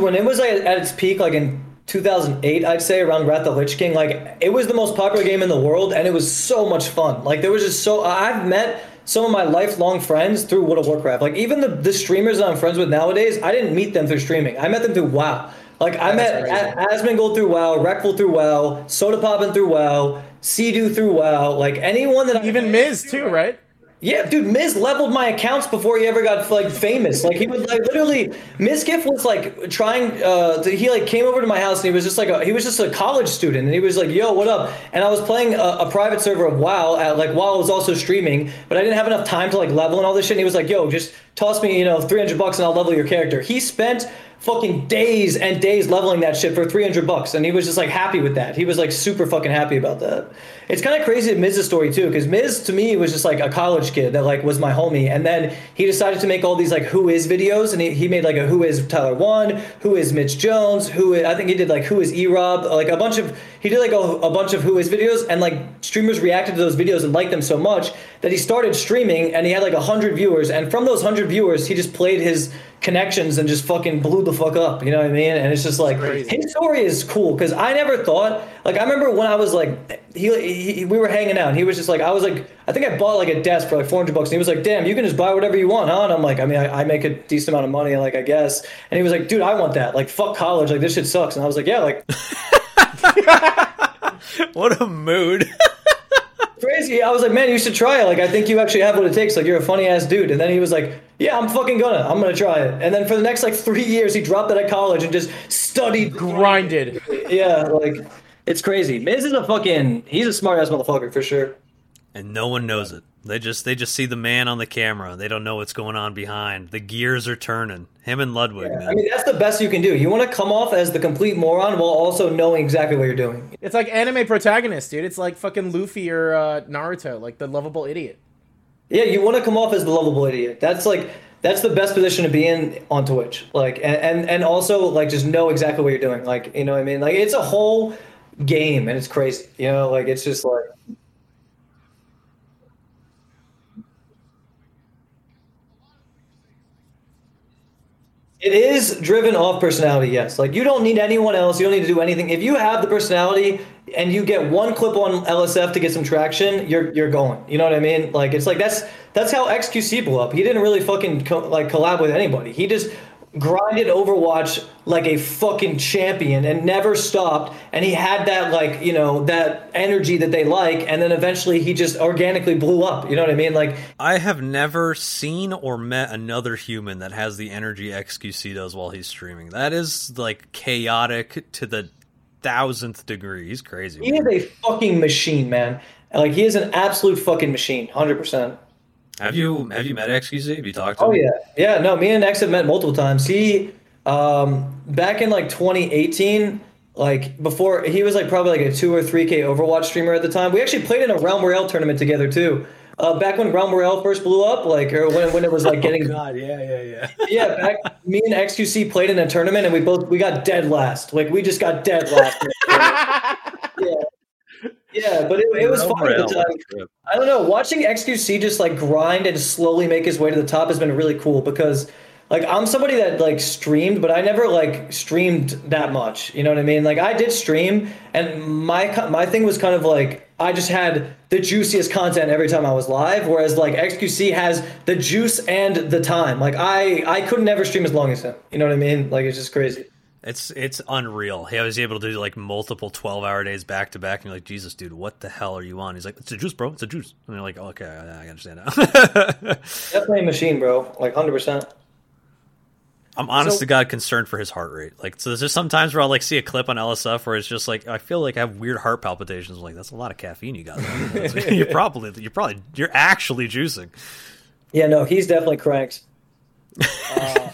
when it was like at its peak, like in two thousand eight, I'd say, around Wrath of the Lich King, like, it was the most popular game in the world, and it was so much fun. Like, there was just so, I've met some of my lifelong friends through World of Warcraft. Like, even the, the streamers that I'm friends with nowadays, I didn't meet them through streaming. I met them through WoW. Like, I That's met Asmongold through WoW, Reckful through WoW, Soda Poppin through WoW, Sea-Doo through WoW, like, anyone that I... Even Miz, too, right? Yeah, dude, Miz leveled my accounts before he ever got, like, famous. Like, he would, like, literally... Mizkif was, like, trying... Uh, to, he, like, came over to my house, and he was just, like, a, he was just a college student. And he was like, yo, what up? And I was playing a, a private server of WoW. At, like, WoW was also streaming, but I didn't have enough time to, like, level and all this shit. And he was like, yo, just toss me, you know, three hundred bucks, and I'll level your character. He spent... fucking days and days leveling that shit for three hundred bucks, and he was just like happy with that. He was like super fucking happy about that. It's kind of crazy that Miz's story too, because Miz to me was just like a college kid that like was my homie, and then he decided to make all these like Who Is videos, and he, he made like a Who Is Tyler One, Who Is Mitch Jones, Who Is, I think he did like Who Is E-Rob, like a bunch of, he did like a, a bunch of Who Is videos, and like streamers reacted to those videos and liked them so much that he started streaming, and he had like a hundred viewers, and from those a hundred viewers he just played his connections and just fucking blew the fuck up, you know what I mean? And it's just like, it's his story is cool, because I never thought, like, I remember when I was like, he, he we were hanging out, and he was just like, I was like, I think I bought like a desk for like four hundred bucks, and he was like, damn, you can just buy whatever you want, huh? And I'm like, I mean, I, I make a decent amount of money, like, I guess. And he was like, dude, I want that, like, fuck college, like, this shit sucks. And I was like, yeah, like, what a mood. Crazy. I was like, man, you should try it. Like, I think you actually have what it takes. Like, you're a funny ass dude. And then he was like, yeah, I'm fucking gonna. I'm gonna try it. And then for the next like three years, he dropped out of college and just studied, grinded. Yeah, like, it's crazy. Miz is a fucking, he's a smart ass motherfucker for sure. And no one knows it. They just they just see the man on the camera. They don't know what's going on behind. The gears are turning. Him and Ludwig, yeah, man. I mean, that's the best you can do. You want to come off as the complete moron while also knowing exactly what you're doing. It's like anime protagonist, dude. It's like fucking Luffy or uh, Naruto, like the lovable idiot. Yeah, you want to come off as the lovable idiot. That's like that's the best position to be in on Twitch. Like, and, and, and also like just know exactly what you're doing. Like, you know what I mean? Like, it's a whole game, and it's crazy. You know, like, it's just like. It is driven off personality, yes. Like, you don't need anyone else. You don't need to do anything. If you have the personality and you get one clip on L S F to get some traction, you're you're going. You know what I mean? Like, it's like that's that's how X Q C blew up. He didn't really fucking co- like collab with anybody. He just grinded Overwatch like a fucking champion and never stopped. And he had that, like, you know, that energy that they like. And then eventually he just organically blew up. You know what I mean? Like, I have never seen or met another human that has the energy X Q C does while he's streaming. That is like chaotic to the thousandth degree. He's crazy. He is a fucking machine, man. Like, he is an absolute fucking machine. one hundred percent. Have you have you met X Q C? Have you talked to him? Oh, yeah. Yeah, no, me and X have met multiple times. He, um, back in, like, twenty eighteen, like, before, he was, like, probably, like, a two or three K Overwatch streamer at the time. We actually played in a Realm Royale tournament together, too. Uh, back when Realm Royale first blew up, like, or when, when it was, like, getting... Oh, God, yeah, yeah, yeah. Yeah, back, me and X Q C played in a tournament, and we both, we got dead last. Like, we just got dead last. Yeah. Yeah, but it, it was fun at the time. I don't know. Watching X Q C just like grind and slowly make his way to the top has been really cool, because like I'm somebody that like streamed, but I never like streamed that much. You know what I mean? Like I did stream, and my my thing was kind of like I just had the juiciest content every time I was live, whereas like X Q C has the juice and the time. Like I I could never stream as long as him. You know what I mean? Like it's just crazy. It's it's unreal. He was able to do like multiple twelve hour days back to back, and you're like, Jesus, dude, what the hell are you on? He's like, it's a juice, bro. It's a juice. And you're like, oh, okay, I, I understand now. Definitely a machine, bro. Like one hundred percent. I'm honest so, to God concerned for his heart rate. Like, so there's just sometimes where I'll like see a clip on L S F where it's just like, I feel like I have weird heart palpitations. I'm like, that's a lot of caffeine you got. you're probably, you're probably, you're actually juicing. Yeah, no, he's definitely cranked. Uh,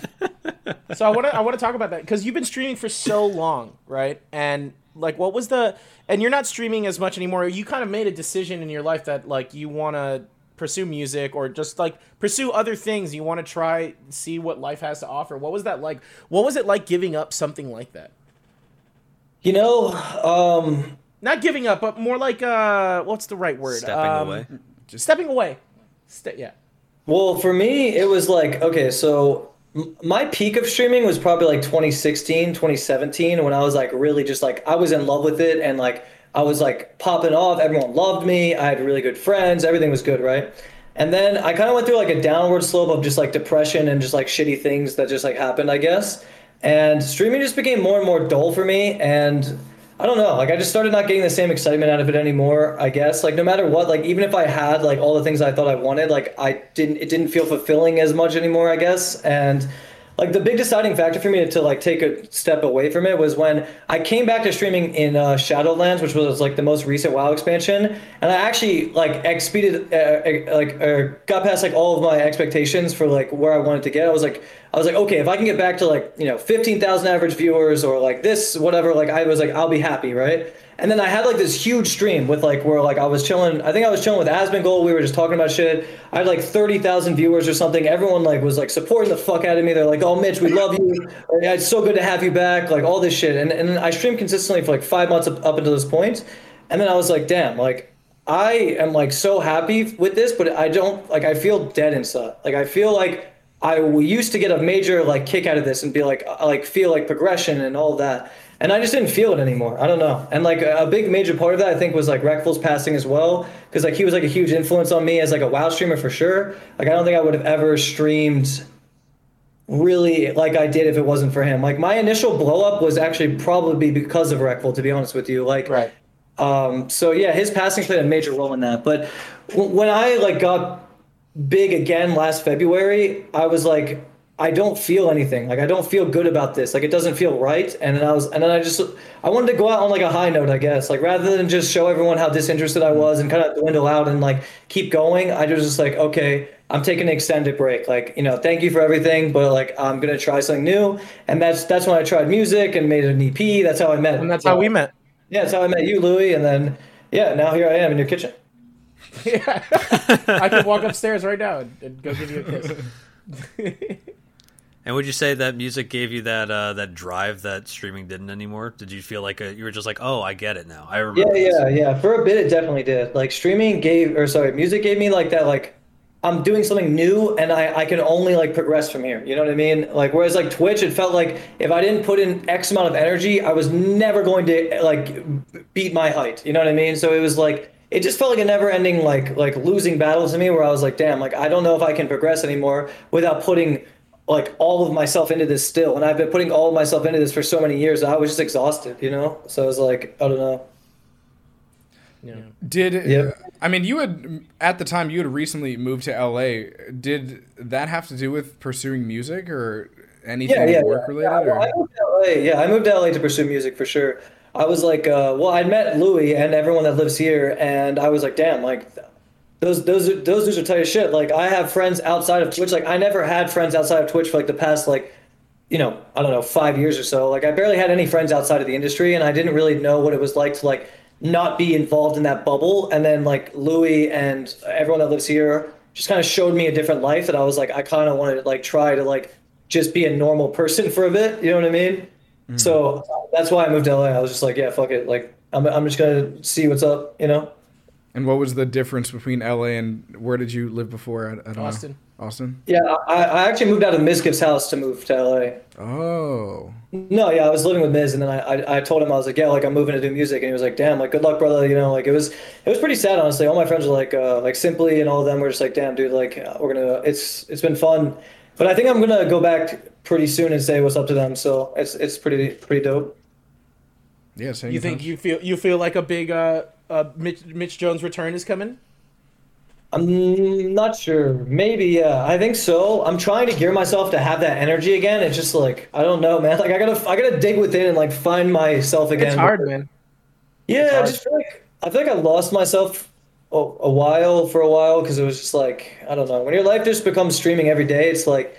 so I want to I want to talk about that, because you've been streaming for so long, right? And like, what was the and you're not streaming as much anymore. You kind of made a decision in your life that like you want to pursue music or just like pursue other things. You want to try see what life has to offer. What was that like? What was it like giving up something like that? You know, um, Not giving up, but more like, uh, what's the right word? Stepping um, away. Just stepping away. Ste- yeah. Well, for me, it was like, okay, so my peak of streaming was probably like twenty sixteen, twenty seventeen, when I was like really just like, I was in love with it, and like I was like popping off. Everyone loved me. I had really good friends. Everything was good, right? And then I kind of went through like a downward slope of just like depression and just like shitty things that just like happened, I guess. And streaming just became more and more dull for me, and I don't know, like I just started not getting the same excitement out of it anymore, I guess. Like no matter what, like even if I had like all the things I thought I wanted, like I didn't, it didn't feel fulfilling as much anymore, I guess. And like the big deciding factor for me to, to like take a step away from it was when I came back to streaming in uh, Shadowlands, which was like the most recent WoW expansion, and I actually like exceeded, uh, uh, like uh, got past like all of my expectations for like where I wanted to get. I was like, I was like, okay, if I can get back to like, you know, fifteen thousand average viewers or like this, whatever, like I was like, I'll be happy, right? And then I had like this huge stream with like, where like I was chilling, I think I was chilling with Asmongold, we were just talking about shit. I had like thirty thousand viewers or something. Everyone like was like supporting the fuck out of me. They're like, oh Mitch, we love you. It's so good to have you back. Like all this shit. And and I streamed consistently for like five months up, up until this point. And then I was like, damn, like I am like so happy with this, but I don't, like I feel dead inside. Like I feel like I used to get a major like kick out of this and be like, like feel like progression and all that. And I just didn't feel it anymore. I don't know. And like a big major part of that, I think, was like Reckful's passing as well, because like he was like a huge influence on me as like a WoW streamer for sure. Like I don't think I would have ever streamed really like I did if it wasn't for him. Like my initial blow up was actually probably because of Reckful, to be honest with you. Like, right. Um, so yeah, his passing played a major role in that. But w- when I like got big again last February, I was like, I don't feel anything. Like I don't feel good about this. Like it doesn't feel right. And then I was, and then I just, I wanted to go out on like a high note, I guess. Like rather than just show everyone how disinterested I was and kind of dwindle out and like keep going, I was just like, okay, I'm taking an extended break. Like, you know, thank you for everything, but like I'm gonna try something new. And that's that's when I tried music and made an E P. That's how I met. And that's so, how we met. Yeah, that's how I met you, Louis. And then yeah, now here I am in your kitchen. Yeah, I could walk upstairs right now and, and go give you a kiss. And would you say that music gave you that uh, that drive that streaming didn't anymore? Did you feel like a, you were just like, oh, I get it now. I remember. Yeah, this. yeah, yeah. For a bit, it definitely did. Like streaming gave, or sorry, music gave me like that. Like I'm doing something new, and I, I can only like progress from here. You know what I mean? Like whereas like Twitch, it felt like if I didn't put in X amount of energy, I was never going to like beat my height. You know what I mean? So it was like. It just felt like a never-ending, like like losing battle to me, where I was like, damn, like I don't know if I can progress anymore without putting like all of myself into this still. And I've been putting all of myself into this for so many years. I was just exhausted, you know. So I was like, I don't know. Yeah. Did yep. I mean you had at the time you had recently moved to L A? Did that have to do with pursuing music or anything yeah, yeah, work related? Yeah, yeah. I moved to L A. Yeah, I moved to L A to pursue music for sure. I was like, uh, well, I'd met Louis and everyone that lives here, and I was like, damn, like, those those those dudes are tight as shit. Like, I have friends outside of Twitch. Like, I never had friends outside of Twitch for, like, the past, like, you know, I don't know, five years or so. Like, I barely had any friends outside of the industry, and I didn't really know what it was like to, like, not be involved in that bubble. And then, like, Louis and everyone that lives here just kind of showed me a different life that I was like, I kind of wanted to, like, try to, like, just be a normal person for a bit. You know what I mean? Mm. So that's why I moved to L A. I was just like, yeah, fuck it. Like, I'm I'm just going to see what's up, you know? And what was the difference between L A and where did you live before? I, I don't Austin. Know. Austin? Yeah, I, I actually moved out of Mizkif's house to move to L A. Oh. No, yeah, I was living with Miz, and then I, I I told him, I was like, yeah, like, I'm moving to do music. And he was like, damn, like, good luck, brother. You know, like, it was it was pretty sad, honestly. All my friends were like, uh, like, Simply and all of them were just like, damn, dude, like, we're going to, it's it's been fun. But I think I'm going to go back pretty soon and say what's up to them. So it's it's pretty pretty dope. Yeah. Same you think times. you feel you feel like a big uh, uh Mitch, Mitch Jones return is coming? I'm not sure. Maybe yeah. I think so. I'm trying to gear myself to have that energy again. It's just like I don't know, man. Like I gotta I gotta dig within and like find myself again. It's hard, man. Yeah, hard. I just feel like I feel like I lost myself. Oh, a while for a while because it was just like I don't know when your life just becomes streaming every day, it's like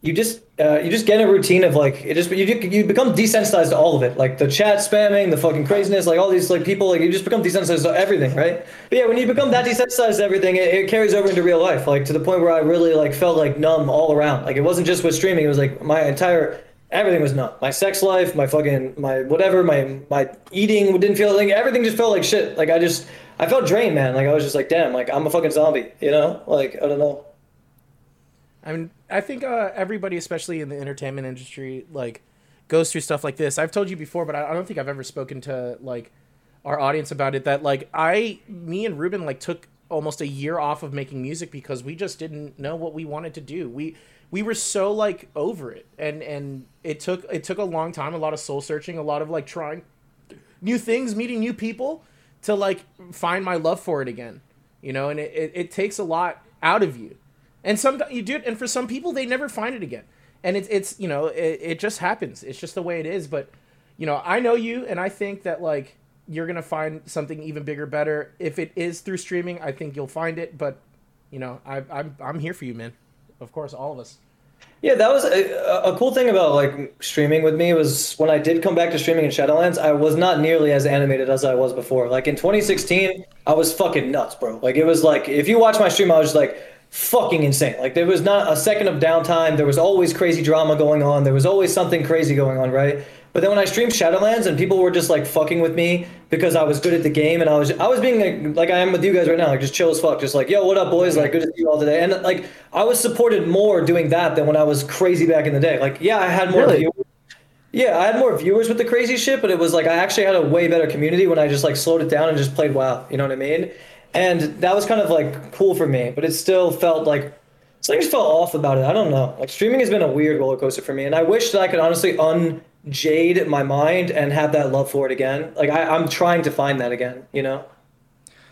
you just uh, you just get in a routine of like it just you you become desensitized to all of it, like the chat spamming, the fucking craziness, like all these like people, like you just become desensitized to everything, right? But yeah, when you become that desensitized to everything, it, it carries over into real life, like to the point where I really like felt like numb all around. Like it wasn't just with streaming, it was like my entire Everything was not. My sex life, my fucking, my whatever, my my eating didn't feel like, everything just felt like shit. Like I just, I felt drained, man. Like I was just like, damn, like I'm a fucking zombie, you know? Like, I don't know. I mean, I think uh, everybody, especially in the entertainment industry, like goes through stuff like this. I've told you before, but I don't think I've ever spoken to like our audience about it, that like I, me and Ruben like took almost a year off of making music because we just didn't know what we wanted to do. We, we were so like over it, and and it took it took a long time, a lot of soul searching, a lot of like trying new things, meeting new people to like find my love for it again, you know. And it, it, it takes a lot out of you, and some you do it, and for some people they never find it again, and it's it's you know it, it just happens. It's just the way it is. But you know, I know you, and I think that like you're gonna find something even bigger, better. If it is through streaming, I think you'll find it. But you know, I, I'm I'm here for you, man. Of course, all of us. Yeah, that was a, a cool thing about like streaming with me was when I did come back to streaming in Shadowlands, I was not nearly as animated as I was before. Like in twenty sixteen, I was fucking nuts, bro. Like it was like, if you watch my stream, I was just like fucking insane. Like there was not a second of downtime. There was always crazy drama going on. There was always something crazy going on, right? But then when I streamed Shadowlands and people were just like fucking with me because I was good at the game, and I was I was being like, like I am with you guys right now, like just chill as fuck, just like, yo, what up, boys? Like, good to see you all today. And like I was supported more doing that than when I was crazy back in the day. Like, yeah, I had more really? viewers. Yeah, I had more viewers with the crazy shit, but it was like I actually had a way better community when I just like slowed it down and just played WoW. You know what I mean? And that was kind of like cool for me, but it still felt like something just felt off about it. I don't know. Like streaming has been a weird roller coaster for me, and I wish that I could honestly un. jade my mind and have that love for it again. Like I, I'm trying to find that again, you know?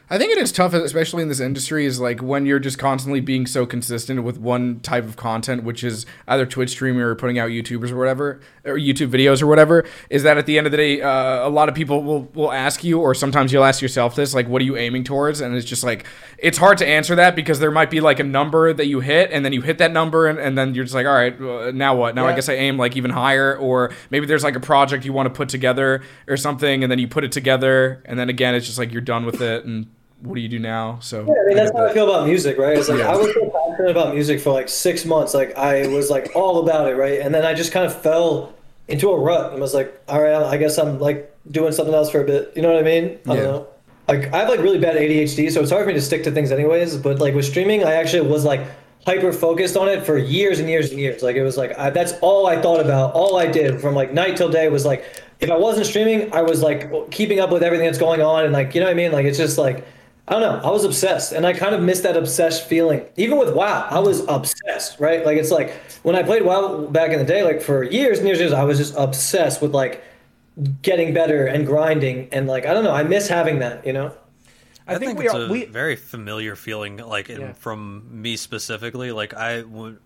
I think it is tough, especially in this industry, is like when you're just constantly being so consistent with one type of content, which is either Twitch streaming or putting out YouTubers or whatever, or YouTube videos or whatever, is that at the end of the day, uh, a lot of people will, will ask you, or sometimes you'll ask yourself this, like, what are you aiming towards? And it's just like, it's hard to answer that because there might be like a number that you hit, and then you hit that number, and, and then you're just like, all right, well, now what? Now yeah. I guess I aim like even higher, or maybe there's like a project you want to put together or something, and then you put it together, and then again, it's just like you're done with it, and what do you do now? So yeah, I mean, that's I how that. I feel about music, right? It's like yeah. I was so passionate about music for like six months. Like I was like all about it, right? And then I just kind of fell into a rut and was like, all right, I guess I'm like doing something else for a bit. You know what I mean? I yeah. don't know. Like I have like really bad A D H D, so it's hard for me to stick to things anyways. But like with streaming, I actually was like hyper focused on it for years and years and years. Like it was like I, that's all I thought about. All I did from like night till day was like, if I wasn't streaming, I was like keeping up with everything that's going on, and like, you know what I mean? Like it's just like, I don't know. I was obsessed, and I kind of missed that obsessed feeling. Even with WoW, I was obsessed, right? Like, it's like when I played WoW back in the day, like for years and years and years, I was just obsessed with like getting better and grinding. And like, I don't know, I miss having that, you know? I, I think, think we it's are, a we... very familiar feeling, like in, yeah. from me specifically. Like, I, w-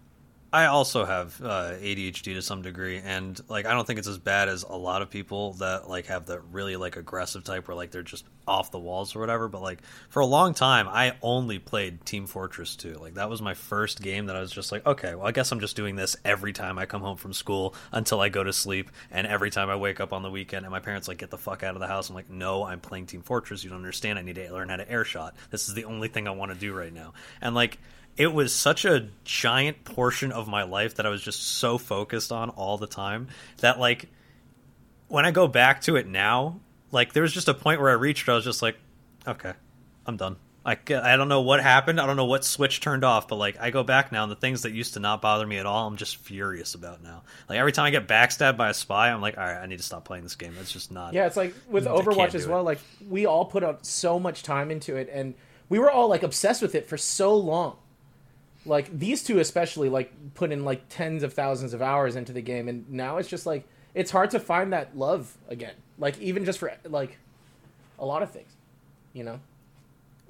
I also have uh, A D H D to some degree, and like, I don't think it's as bad as a lot of people that like have that really like aggressive type where like they're just off the walls or whatever, but like for a long time I only played Team Fortress two. Like that was my first game that I was just like, okay, well I guess I'm just doing this every time I come home from school until I go to sleep, and every time I wake up on the weekend and my parents like, get the fuck out of the house. I'm like, no, I'm playing Team Fortress, you don't understand, I need to learn how to air shot, this is the only thing I want to do right now. And like it was such a giant portion of my life that I was just so focused on all the time that like when I go back to it now, like, there was just a point where I reached where I was just like, okay, I'm done. I, I don't know what happened. I don't know what switch turned off. But, like, I go back now, and the things that used to not bother me at all, I'm just furious about now. Like, every time I get backstabbed by a spy, I'm like, all right, I need to stop playing this game. It's just not... Yeah, it's like with Overwatch as well. It. Like, we all put out so much time into it, and we were all, like, obsessed with it for so long. Like, these two especially, like, put in, like, tens of thousands of hours into the game, and now it's just, like, it's hard to find that love again. Like, even just for, like, a lot of things, you know?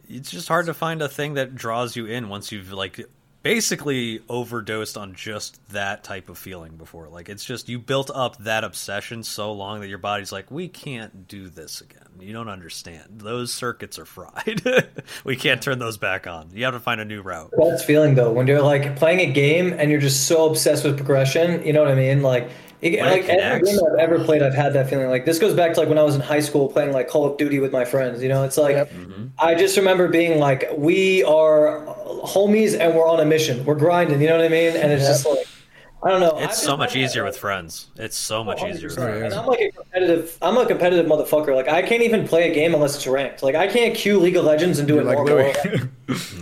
It's just hard to find a thing that draws you in once you've, like, basically overdosed on just that type of feeling before. Like, it's just, you built up that obsession so long that your body's like, we can't do this again. You don't understand. Those circuits are fried. We can't turn those back on. You have to find a new route. That's feeling, though, when you're, like, playing a game and you're just so obsessed with progression, you know what I mean? Like... It, like every game I've ever played, I've had that feeling. Like this goes back to like when I was in high school playing like Call of Duty with my friends. You know, it's like yep. mm-hmm. I just remember being like, we are homies and we're on a mission. We're grinding. You know what I mean? And it's yep. just like I don't know. It's so much easier with friends. It's so much easier. And I'm like a competitive. I'm a competitive motherfucker. Like I can't even play a game unless it's ranked. Like I can't queue League of Legends and do it normal.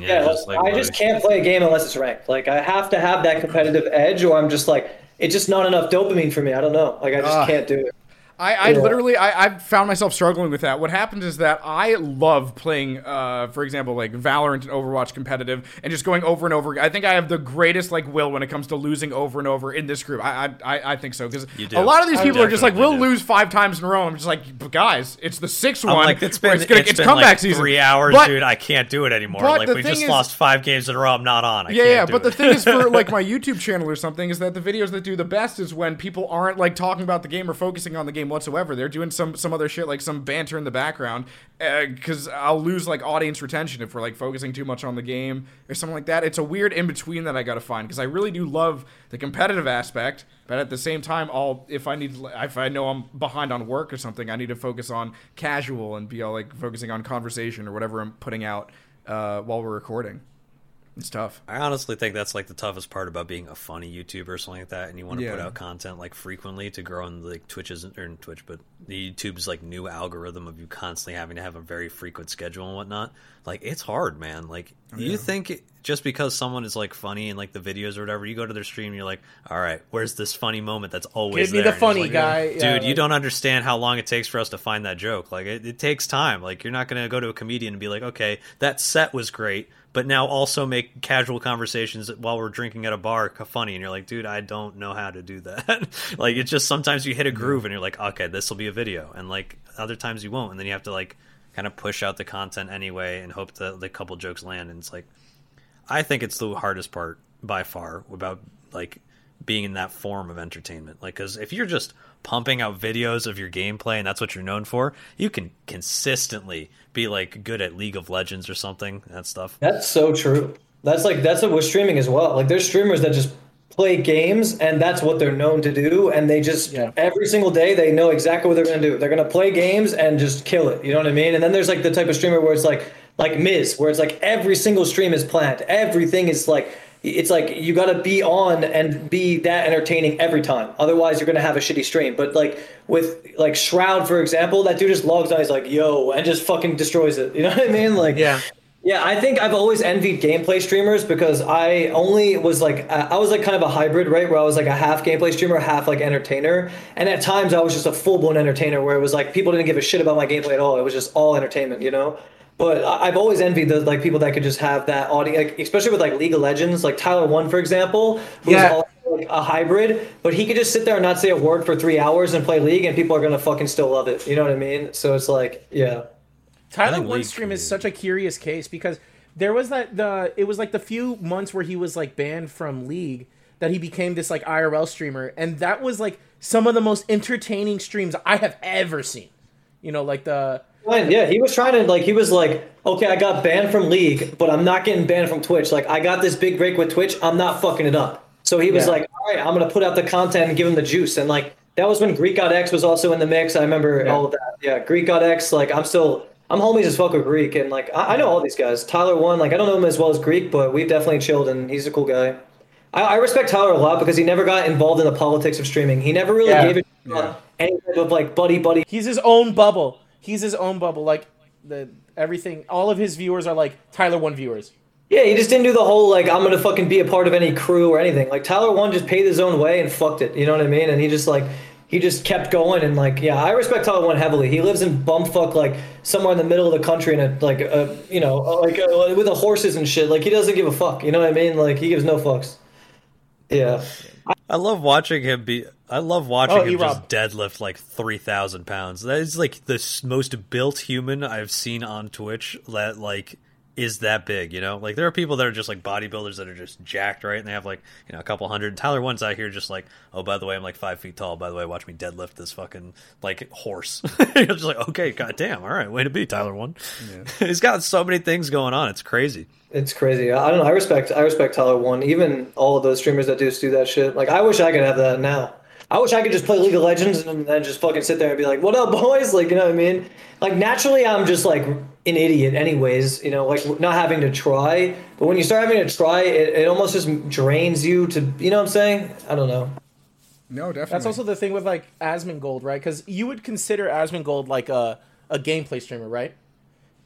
Yeah, just like I just can't play a game unless it's ranked. Like I have to have that competitive edge, or I'm just like it's just not enough dopamine for me. I don't know. Like I just uh, can't do it. I, I yeah. literally, I, I found myself struggling with that. What happened is that I love playing, uh, for example, like Valorant and Overwatch competitive and just going over and over. I think I have the greatest like will when it comes to losing over and over in this group. I I, I think so. Because a lot of these people are just like, we'll do. lose five times in a row. I'm just like, guys, it's the sixth I'm one. Like, it's been, it's gonna, it's it's been comeback like season. three hours, but, dude. I can't do it anymore. Like we just is, lost five games in a row. I'm not on. I yeah, can't yeah. Do but it. the thing is for like my YouTube channel or something is that the videos that do the best is when people aren't like talking about the game or focusing on the game whatsoever. They're doing some some other shit, like some banter in the background, because uh, I'll lose like audience retention if we're like focusing too much on the game or something like that. It's a weird in between that I gotta find, because I really do love the competitive aspect, but at the same time, I'll if I need if I know I'm behind on work or something, I need to focus on casual and be all like focusing on conversation or whatever I'm putting out uh while we're recording. It's tough. I honestly think that's like the toughest part about being a funny YouTuber or something like that, and you want to yeah. put out content like frequently to grow in like Twitch's or in Twitch, but the YouTube's like new algorithm of you constantly having to have a very frequent schedule and whatnot. Like it's hard, man. Like oh, yeah. you think it, just because someone is like funny and like the videos or whatever, you go to their stream, and you're like, all right, where's this funny moment that's always there? Give me the funny like, guy, dude. Yeah, you like, don't understand how long it takes for us to find that joke. Like it, it takes time. Like you're not gonna go to a comedian and be like, okay, that set was great, but now also make casual conversations while we're drinking at a bar funny. And you're like, dude, I don't know how to do that. Like, it's just sometimes you hit a groove and you're like, okay, this will be a video. And like other times you won't. And then you have to like kind of push out the content anyway and hope that the couple jokes land. And it's like, I think it's the hardest part by far about like being in that form of entertainment. Like, cause if you're just pumping out videos of your gameplay and that's what you're known for, you can consistently be like good at League of Legends or something, that stuff. That's so true. That's like, that's what we're streaming as well. Like there's streamers that just play games and that's what they're known to do. And they just, yeah. every single day, they know exactly what they're going to do. They're going to play games and just kill it. You know what I mean? And then there's like the type of streamer where it's like, like Miz, where it's like every single stream is planned. Everything is like, it's like you got to be on and be that entertaining every time. Otherwise, you're going to have a shitty stream. But like with like Shroud, for example, that dude just logs on. He's like, yo, and just fucking destroys it. You know what I mean? Like, yeah. Yeah, I think I've always envied gameplay streamers because I only was like, I was like kind of a hybrid, right? Where I was like a half gameplay streamer, half like entertainer. And at times I was just a full-blown entertainer where it was like people didn't give a shit about my gameplay at all. It was just all entertainment, you know? But I've always envied the like people that could just have that audience, like, especially with like League of Legends, like Tyler One, for example, who's yeah. also like a hybrid, but he could just sit there and not say a word for three hours and play League, and people are gonna fucking still love it. You know what I mean? So it's like, yeah. Tyler One Stream is such a curious case because there was that the it was like the few months where he was like banned from League that he became this like I R L streamer, and that was like some of the most entertaining streams I have ever seen. You know, like the. Yeah, he was trying to like he was like, okay, I got banned from League, but I'm not getting banned from Twitch. Like I got this big break with Twitch, I'm not fucking it up. So he was yeah. like, all right, I'm gonna put out the content and give him the juice. And like that was when Greek.X was also in the mix. I remember yeah. all of that. Yeah, Greek.X, like I'm still I'm homies as fuck with Greek, and like I, I know all these guys. Tyler One, like I don't know him as well as Greek, but we've definitely chilled and he's a cool guy. I, I respect Tyler a lot because he never got involved in the politics of streaming. He never really yeah. gave it yeah. any type of like buddy buddy. He's his own bubble. He's his own bubble, like the everything. All of his viewers are like Tyler One viewers. Yeah, he just didn't do the whole like I'm gonna fucking be a part of any crew or anything. Like Tyler One just paid his own way and fucked it. You know what I mean? And he just like he just kept going and like yeah, I respect Tyler One heavily. He lives in bumfuck like somewhere in the middle of the country in a like a, you know like a, with the horses and shit. Like he doesn't give a fuck. You know what I mean? Like he gives no fucks. Yeah. I love watching him be. I love watching oh, him E-Rob. just deadlift like three thousand pounds. That is like the most built human I've seen on Twitch. That like is that big, you know? Like there are people that are just like bodybuilders that are just jacked, right? And they have like you know a couple hundred. Tyler One's out here just like, oh by the way, I'm like five feet tall. By the way, watch me deadlift this fucking like horse. You're just like, okay, goddamn, all right, way to be, Tyler One. Yeah. He's got so many things going on. It's crazy. It's crazy. I don't know. I respect. I respect Tyler One. Even all of those streamers that do do that shit. Like I wish I could have that now. I wish I could just play League of Legends and then just fucking sit there and be like, what up, boys? Like, you know what I mean? Like, naturally, I'm just, like, an idiot anyways, you know, like, not having to try. But when you start having to try, it, it almost just drains you to, you know what I'm saying? I don't know. No, definitely. That's also the thing with, like, Asmongold, right? Because you would consider Asmongold, like, a, a gameplay streamer, right?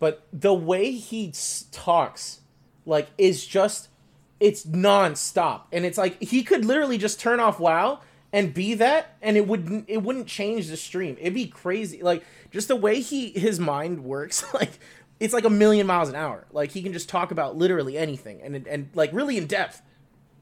But the way he talks, like, is just, it's nonstop. And it's like, he could literally just turn off WoW and be that, and it wouldn't it wouldn't change the stream. It'd be crazy. Like, just the way he his mind works, like, it's like a million miles an hour. Like, he can just talk about literally anything, and, and like, really in depth.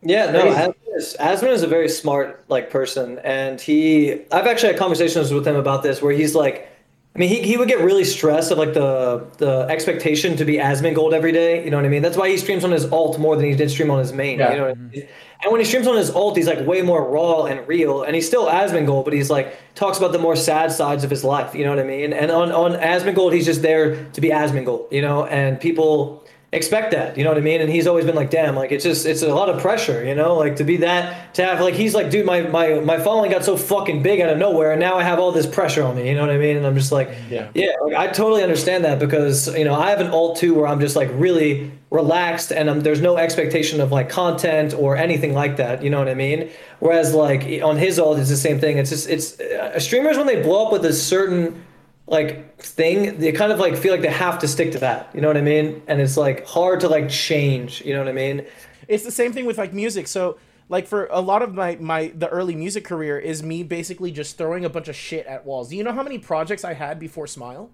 Yeah, no, Asmund is, Asmund is a very smart, like, person, and he... I've actually had conversations with him about this, where he's like... I mean, he he would get really stressed of, like, the the expectation to be Asmongold every day, you know what I mean? That's why he streams on his alt more than he did stream on his main, yeah. You know what I mean? And when he streams on his alt, he's, like, way more raw and real, and he's still Asmongold, but he's, like, talks about the more sad sides of his life, you know what I mean? And on, on Asmongold, he's just there to be Asmongold, you know? And people expect that, you know what I mean? And he's always been like, damn, like, it's just, it's a lot of pressure, you know, like, to be that, to have, like, he's like, dude, my my my following got so fucking big out of nowhere, and now I have all this pressure on me, you know what I mean? And I'm just like, yeah, yeah, like, I totally understand that, because, you know, I have an alt too, where I'm just, like, really relaxed, and I'm, there's no expectation of, like, content or anything like that, you know what I mean? Whereas, like, on his alt, it's the same thing. It's just, it's uh, streamers, when they blow up with a certain, like, thing, they kind of, like, feel like they have to stick to that, you know what I mean? And it's, like, hard to, like, change, you know what I mean? It's the same thing with, like, music. So, like, for a lot of my my the early music career is me basically just throwing a bunch of shit at walls. Do you know how many projects I had before Smile?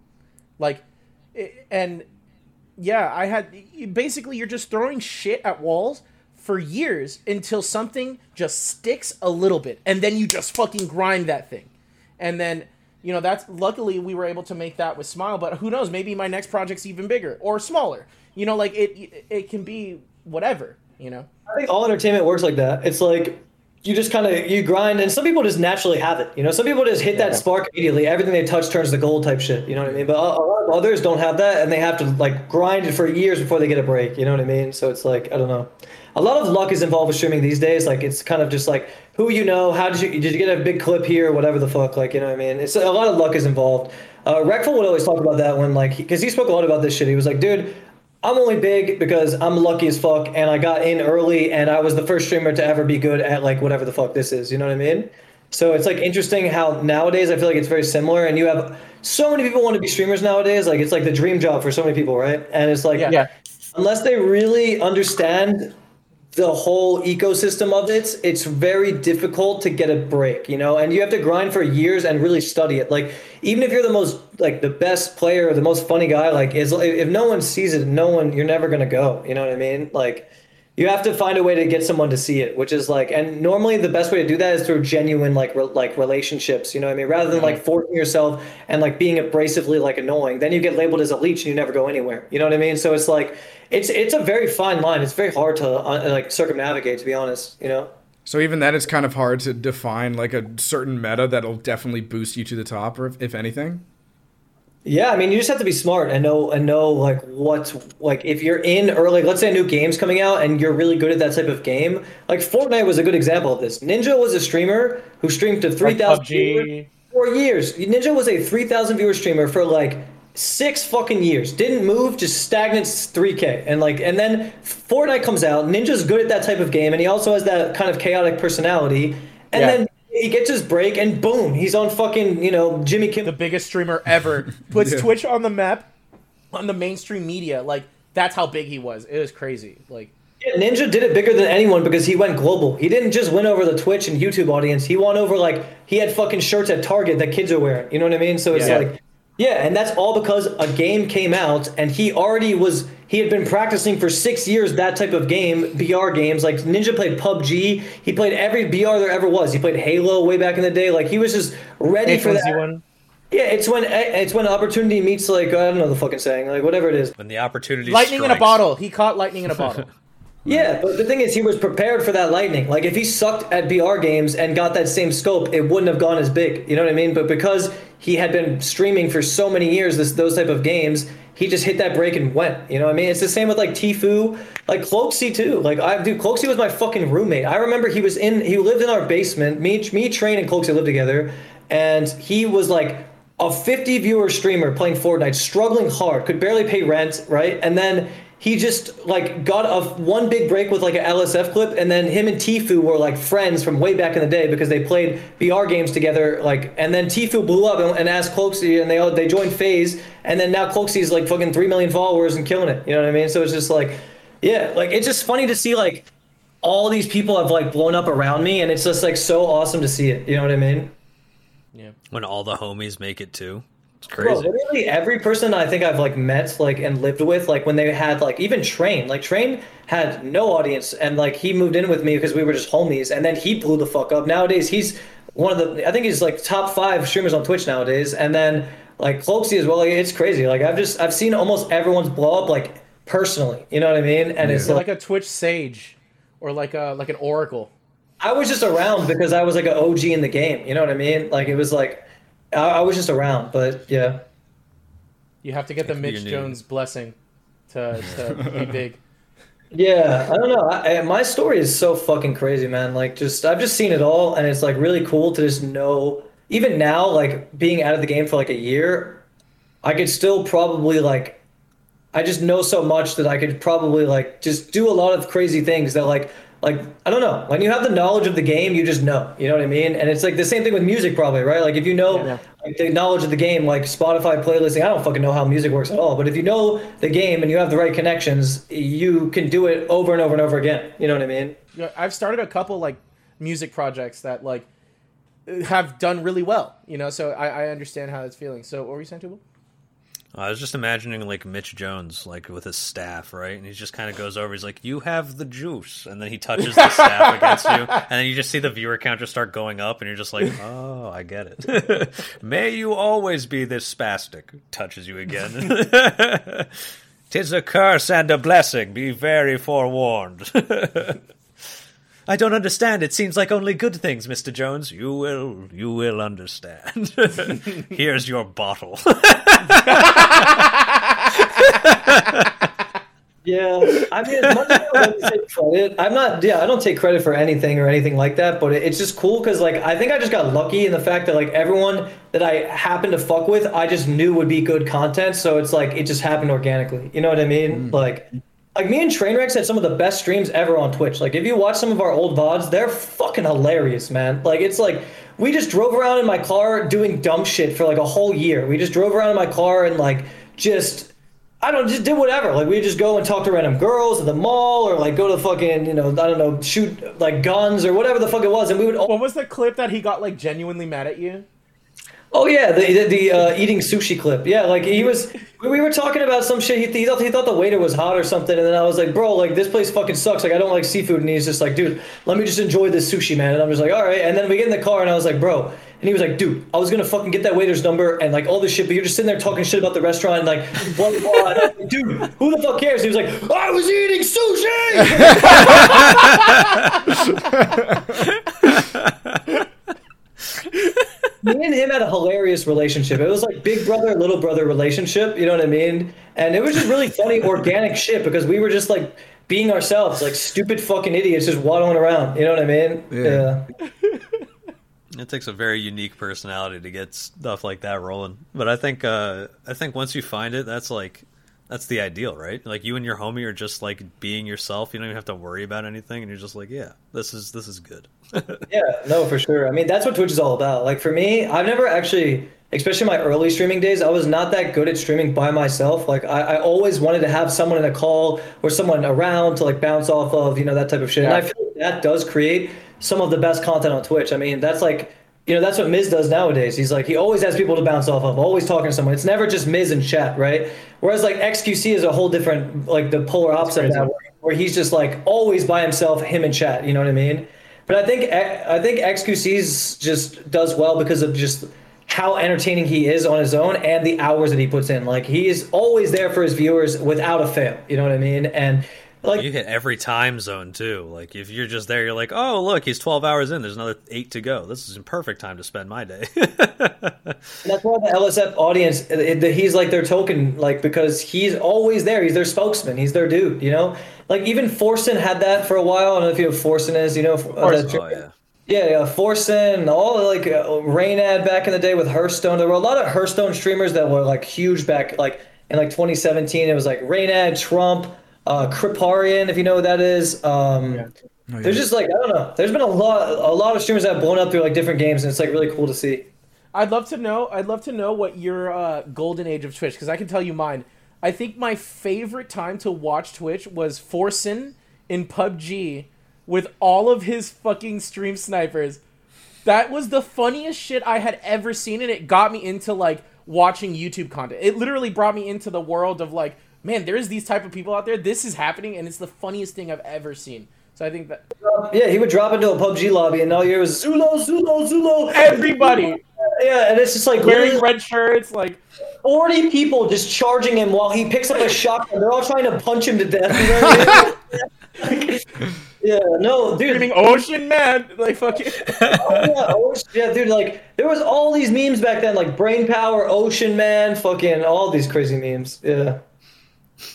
Like, it, and yeah, I had, basically, you're just throwing shit at walls for years until something just sticks a little bit, and then you just fucking grind that thing. And then, you know, that's, luckily we were able to make that with Smile, but who knows, maybe my next project's even bigger or smaller. You know, like, it it can be whatever, you know? I think all entertainment works like that. It's like, you just kind of, you grind, and some people just naturally have it, you know? Some people just hit yeah. that spark immediately. Everything they touch turns to gold type shit, you know what I mean? But a, a lot of others don't have that, and they have to, like, grind it for years before they get a break, you know what I mean? So it's like, I don't know. A lot of luck is involved with streaming these days. Like, it's kind of just like, who you know, how did you, did you get a big clip here, whatever the fuck, like, you know what I mean? It's a lot of luck is involved. Uh, Reckful would always talk about that when, like, because he, he spoke a lot about this shit. He was like, dude, I'm only big because I'm lucky as fuck, and I got in early, and I was the first streamer to ever be good at, like, whatever the fuck this is, you know what I mean? So it's, like, interesting how nowadays I feel like it's very similar, and you have so many people want to be streamers nowadays. Like, it's like the dream job for so many people, right? And it's like, yeah. Yeah, unless they really understand the whole ecosystem of it, it's very difficult to get a break, you know? And you have to grind for years and really study it. Like, even if you're the most, like, the best player or the most funny guy, like, is, if no one sees it, no one, you're never going to go, you know what I mean? Like, you have to find a way to get someone to see it, which is, like, and normally the best way to do that is through genuine, like, re- like relationships, you know what I mean? Rather than, like, forcing yourself and, like, being abrasively, like, annoying, then you get labeled as a leech and you never go anywhere, you know what I mean? So it's, like, it's it's a very fine line. It's very hard to, uh, like, circumnavigate, to be honest, you know? So even that, it's kind of hard to define, like, a certain meta that'll definitely boost you to the top, or if, if anything? Yeah, I mean, you just have to be smart and know and know like what's like if you're in early, let's say a new game's coming out and you're really good at that type of game. Like Fortnite was a good example of this. Ninja was a streamer who streamed to three thousand like viewers for years. Ninja was a three thousand viewer streamer for like six fucking years. Didn't move, just stagnant three K. And like and then Fortnite comes out. Ninja's good at that type of game, and he also has that kind of chaotic personality. And yeah. then he gets his break, and boom, he's on fucking, you know, Jimmy Kimmel. The biggest streamer ever. Puts yeah. Twitch on the map, on the mainstream media. Like, that's how big he was. It was crazy. Like, yeah, Ninja did it bigger than anyone because he went global. He didn't just win over the Twitch and YouTube audience. He won over, like, he had fucking shirts at Target that kids are wearing. You know what I mean? So it's yeah. like, yeah, and that's all because a game came out, and he already was... He had been practicing for six years that type of game, B R games. Like, Ninja played P U B G. He played every B R there ever was. He played Halo way back in the day. Like, he was just ready for that. Yeah, it's when it's when opportunity meets, like, I don't know the fucking saying. Like, whatever it is. When the opportunity lightning strikes. In a bottle. He caught lightning in a bottle. Yeah, but the thing is, he was prepared for that lightning. Like, if he sucked at B R games and got that same scope, it wouldn't have gone as big. You know what I mean? But because he had been streaming for so many years, this, those type of games... he just hit that break and went. You know what I mean? It's the same with like Tfue, like Cloakzy too. Like I dude, Cloakzy was my fucking roommate. I remember he was in he lived in our basement. Me, me, Train and Cloakzy lived together, and he was like a fifty viewer streamer playing Fortnite, struggling hard, could barely pay rent, right? And then he just like got a one big break with like an L S F clip, and then him and Tfue were like friends from way back in the day because they played B R games together. Like, and then Tfue blew up and, and asked Cloakzy, and they all, they joined FaZe, and then now Cloakzy's like fucking three million followers and killing it. You know what I mean? So it's just like, yeah, like it's just funny to see like all these people have like blown up around me, and it's just like so awesome to see it. You know what I mean? Yeah. When all the homies make it too. It's crazy. Bro, literally every person I think I've like met like and lived with, like when they had like even Train, like Train had no audience, and like he moved in with me because we were just homies, and then he blew the fuck up. Nowadays he's one of the, I think he's like top five streamers on Twitch nowadays. And then like Cloakzy as well. Like, it's crazy. Like I've just, I've seen almost everyone's blow up like personally, you know what I mean? And yeah. it's like, like a Twitch sage or like a, like an Oracle. I was just around because I was like an O G in the game. You know what I mean? Like it was like, I, I was just around, but yeah. You have to get the Mitch Jones blessing to, to be big. Yeah, I don't know. I, I, my story is so fucking crazy, man. Like just, I've just seen it all, and it's like really cool to just know, even now, like being out of the game for like a year, I could still probably like, I just know so much that I could probably like just do a lot of crazy things that like, Like, I don't know, when you have the knowledge of the game, you just know, you know what I mean? And it's like the same thing with music probably, right? Like if you know yeah, like, the knowledge of the game, like Spotify playlisting, I don't fucking know how music works at all. But if you know the game and you have the right connections, you can do it over and over and over again. You know what I mean? Yeah, I've started a couple like music projects that like have done really well, you know, so I, I understand how it's feeling. So what were you saying, Tubal? I was just imagining like Mitch Jones, like with his staff, right? And he just kind of goes over. He's like, "You have the juice," and then he touches the staff against you, and then you just see the viewer count just start going up, and you're just like, "Oh, I get it." May you always be this spastic. Touches you again. Tis a curse and a blessing. Be very forewarned. I don't understand. It seems like only good things, Mister Jones. You will, you will understand. Here's your bottle. Yeah, I mean, as much as I don't take credit, I'm not. Yeah, I don't take credit for anything or anything like that. But it, it's just cool because, like, I think I just got lucky in the fact that, like, everyone that I happened to fuck with, I just knew would be good content. So it's like it just happened organically. You know what I mean? Mm. Like. Like, me and Trainwrecks had some of the best streams ever on Twitch. Like, if you watch some of our old V O Ds, they're fucking hilarious, man. Like, it's like, we just drove around in my car doing dumb shit for, like, a whole year. We just drove around in my car and, like, just, I don't, just did whatever. Like, we just go and talk to random girls at the mall or, like, go to the fucking, you know, I don't know, shoot, like, guns or whatever the fuck it was. And we would... What was the clip that he got, like, genuinely mad at you? Oh yeah, the the, the uh, eating sushi clip. Yeah, like he was. We were talking about some shit. He, he thought he thought the waiter was hot or something, and then I was like, "Bro, like this place fucking sucks. Like I don't like seafood." And he's just like, "Dude, let me just enjoy this sushi, man." And I'm just like, "All right." And then we get in the car, and I was like, "Bro," and he was like, "Dude, I was gonna fucking get that waiter's number and like all this shit, but you're just sitting there talking shit about the restaurant and like, blah, blah." And I was like, "Dude, who the fuck cares?" And he was like, "I was eating sushi." Me and him had a hilarious relationship. It was like big brother, little brother relationship. You know what I mean? And it was just really funny, organic shit because we were just like being ourselves, like stupid fucking idiots just waddling around. You know what I mean? Yeah. yeah. It takes a very unique personality to get stuff like that rolling. But I think, uh, I think once you find it, that's like, that's the ideal, right? Like you and your homie are just like being yourself. You don't even have to worry about anything, and you're just like, yeah, this is this is good. Yeah, no, for sure. I mean, that's what Twitch is all about. Like for me, I've never actually, especially in my early streaming days, I was not that good at streaming by myself. Like I, I always wanted to have someone in a call or someone around to like bounce off of, you know, that type of shit. Yeah. And I feel like that does create some of the best content on Twitch. I mean, that's like. You know, that's what Miz does nowadays. He's like, he always has people to bounce off of, always talking to someone. It's never just Miz and chat, right? Whereas, like, X Q C is a whole different, like, the polar opposite of that, where he's just, like, always by himself, him and chat, you know what I mean? But I think I think X Q C's just does well because of just how entertaining he is on his own and the hours that he puts in. Like, he is always there for his viewers without a fail, you know what I mean? And... Like, you hit every time zone too. Like if you're just there, you're like, oh look, he's twelve hours in. There's another eight to go. This is a perfect time to spend my day. That's why the L S F audience, it, it, he's like their token, like because he's always there. He's their spokesman. He's their dude. You know, like even Forsen had that for a while. I don't know if you know who Forsen is. You know, uh, that, oh yeah. Yeah, yeah, Forsen, all like uh, Raynad back in the day with Hearthstone. There were a lot of Hearthstone streamers that were like huge back, like in like twenty seventeen. It was like Raynad, Trump, uh, Kriparian, if you know who that is. Um, yeah. oh, yeah. There's just like I don't know. There's been a lot, a lot of streamers that have blown up through like different games, and it's like really cool to see. I'd love to know. I'd love to know what your uh, golden age of Twitch, because I can tell you mine. I think my favorite time to watch Twitch was Forsen in P U B G. With all of his fucking stream snipers. That was the funniest shit I had ever seen, and it got me into, like, watching YouTube content. It literally brought me into the world of, like, man, there is these type of people out there. This is happening, and it's the funniest thing I've ever seen. So I think that... Uh, yeah, he would drop into a P U B G lobby, and all you hear was, Zulo, Zulo, Zulo! Everybody! Yeah, and it's just, like... Wearing red shirts, like... forty people just charging him while he picks up a shotgun. They're all trying to punch him to death. You know what I mean? Like, yeah, no, dude. Screaming ocean man, like fucking. Oh, yeah, ocean, yeah, dude. Like there was all these memes back then, like brain power, ocean man, fucking all these crazy memes. Yeah.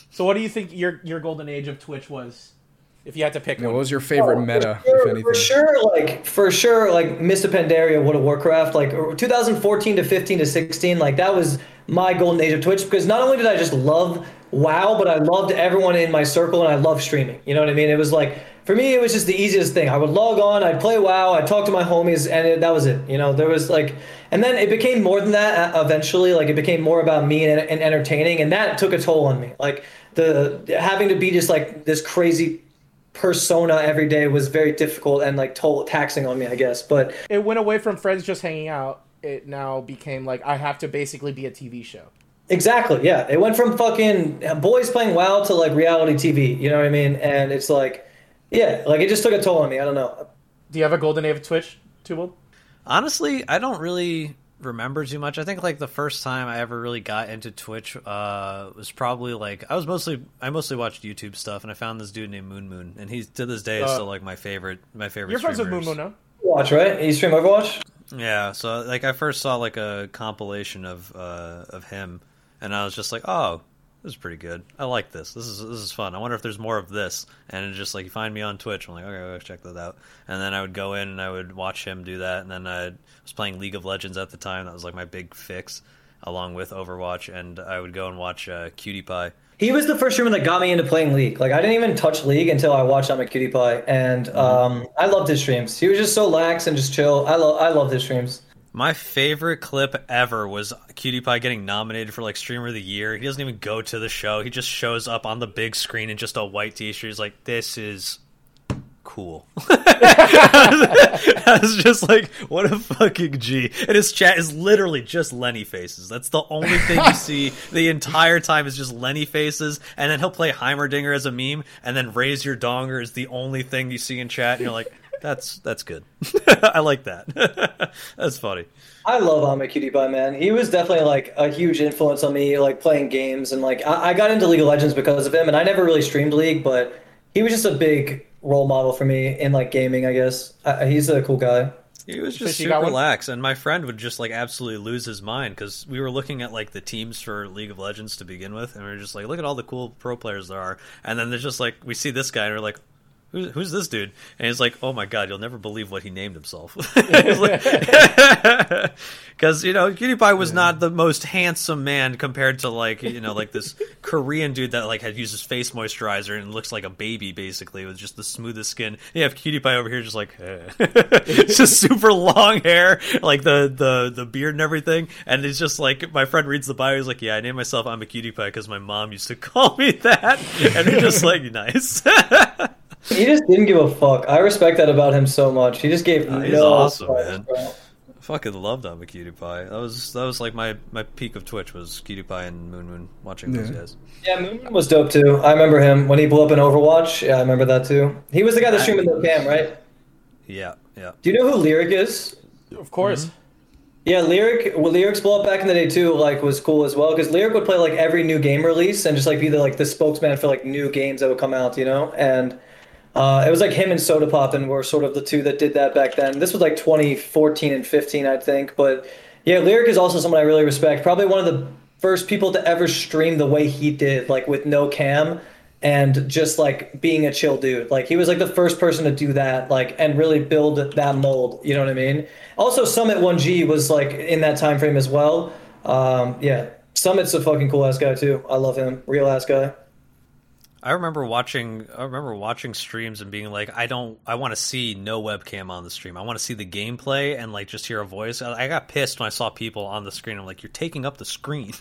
So, what do you think your your golden age of Twitch was, if you had to pick? Yeah, one? What was your favorite oh, meta, sure, if anything? For sure, like for sure, like Mister Pandaria, World of Warcraft, like twenty fourteen to fifteen to sixteen, like that was my golden age of Twitch, because not only did I just love WoW, but I loved everyone in my circle, and I loved streaming. You know what I mean? It was like. For me, it was just the easiest thing. I would log on, I'd play WoW, I'd talk to my homies, and it, that was it. You know, there was like, and then it became more than that eventually. Like, it became more about me and, and entertaining, and that took a toll on me. Like, the having to be just like this crazy persona every day was very difficult and like toll taxing on me, I guess. But it went away from friends just hanging out. It now became like, I have to basically be a T V show. Exactly. Yeah. It went from fucking boys playing WoW to like reality T V. You know what I mean? And it's like, yeah, like it just took a toll on me. I don't know. Do you have a golden age of Twitch, Tubold? Honestly, I don't really remember too much. I think like the first time I ever really got into Twitch uh, was probably like I was mostly I mostly watched YouTube stuff, and I found this dude named Moon Moon, and he's to this day uh, is still like my favorite my favorite. You're friends with Moon Moon now. Watch right? You stream Overwatch? Yeah. So like I first saw like a compilation of uh, of him, and I was just like, oh. This is pretty good. I like this. This is this is fun. I wonder if there's more of this. And it's just like, you find me on Twitch. I'm like, okay, let's check that out. And then I would go in and I would watch him do that. And then I was playing League of Legends at the time. That was like my big fix, along with Overwatch. And I would go and watch uh, Qtpie. He was the first streamer that got me into playing League. Like, I didn't even touch League until I watched Imaqtpie. And um, I loved his streams. He was just so lax and just chill. I love I loved his streams. My favorite clip ever was Qtpie getting nominated for like Streamer of the Year. He doesn't even go to the show. He just shows up on the big screen in just a white t-shirt. He's like, this is cool. I was just like, what a fucking G. And his chat is literally just Lenny faces. That's the only thing you see the entire time is just Lenny faces. And then he'll play Heimerdinger as a meme. And then Raise Your Donger is the only thing you see in chat. And you're like... That's that's good. I like that. That's funny. I love Imaqtpie, man. He was definitely like a huge influence on me, like playing games, and like I, I got into League of Legends because of him. And I never really streamed League, but he was just a big role model for me in like gaming. I guess I, he's a cool guy. He was just super lax, and my friend would just like absolutely lose his mind because we were looking at like the teams for League of Legends to begin with, and we were just like, look at all the cool pro players there are, and then there's just like we see this guy, and we're like. Who's, who's this dude? And he's like, oh my god, you'll never believe what he named himself. Because, like, you know, Qtpie was yeah. not the most handsome man compared to, like, you know, like this Korean dude that, like, had used his face moisturizer and looks like a baby, basically, with just the smoothest skin. And you have Qtpie over here just like, eh. Just super long hair, like the, the, the beard and everything. And it's just like, my friend reads the bio, he's like, yeah, I named myself Imaqtpie because my mom used to call me that. And they're just like, nice. He just didn't give a fuck. I respect that about him so much. He just gave uh, no he's awesome, man. I fucking loved Imaqtpie. That was that was like my, my peak of Twitch was Qtpie and Moon Moon watching yeah. those guys. Yeah, Moon Moon was dope too. I remember him when he blew up in Overwatch. Yeah, I remember that too. He was the guy that streamed in the cam, right? Yeah, yeah. Do you know who Lyric is? Of course. Mm-hmm. Yeah, Lyric, well, Lyric's blow up back in the day too, like, was cool as well, because Lyric would play like every new game release and just like be the like the spokesman for like new games that would come out, you know. And uh, it was like him and Soda Poppin were sort of the two that did that back then. This was like twenty fourteen and fifteen, I think. But yeah, Lyric is also someone I really respect. Probably one of the first people to ever stream the way he did, like with no cam and just like being a chill dude. Like he was like the first person to do that, like, and really build that mold, you know what I mean? Also Summit one G was like in that time frame as well. Um, yeah, Summit's a fucking cool ass guy too. I love him, real ass guy. I remember watching I remember watching streams and being like, I don't I want to see no webcam on the stream. I want to see the gameplay and like just hear a voice. I, I got pissed when I saw people on the screen. I'm like, you're taking up the screen.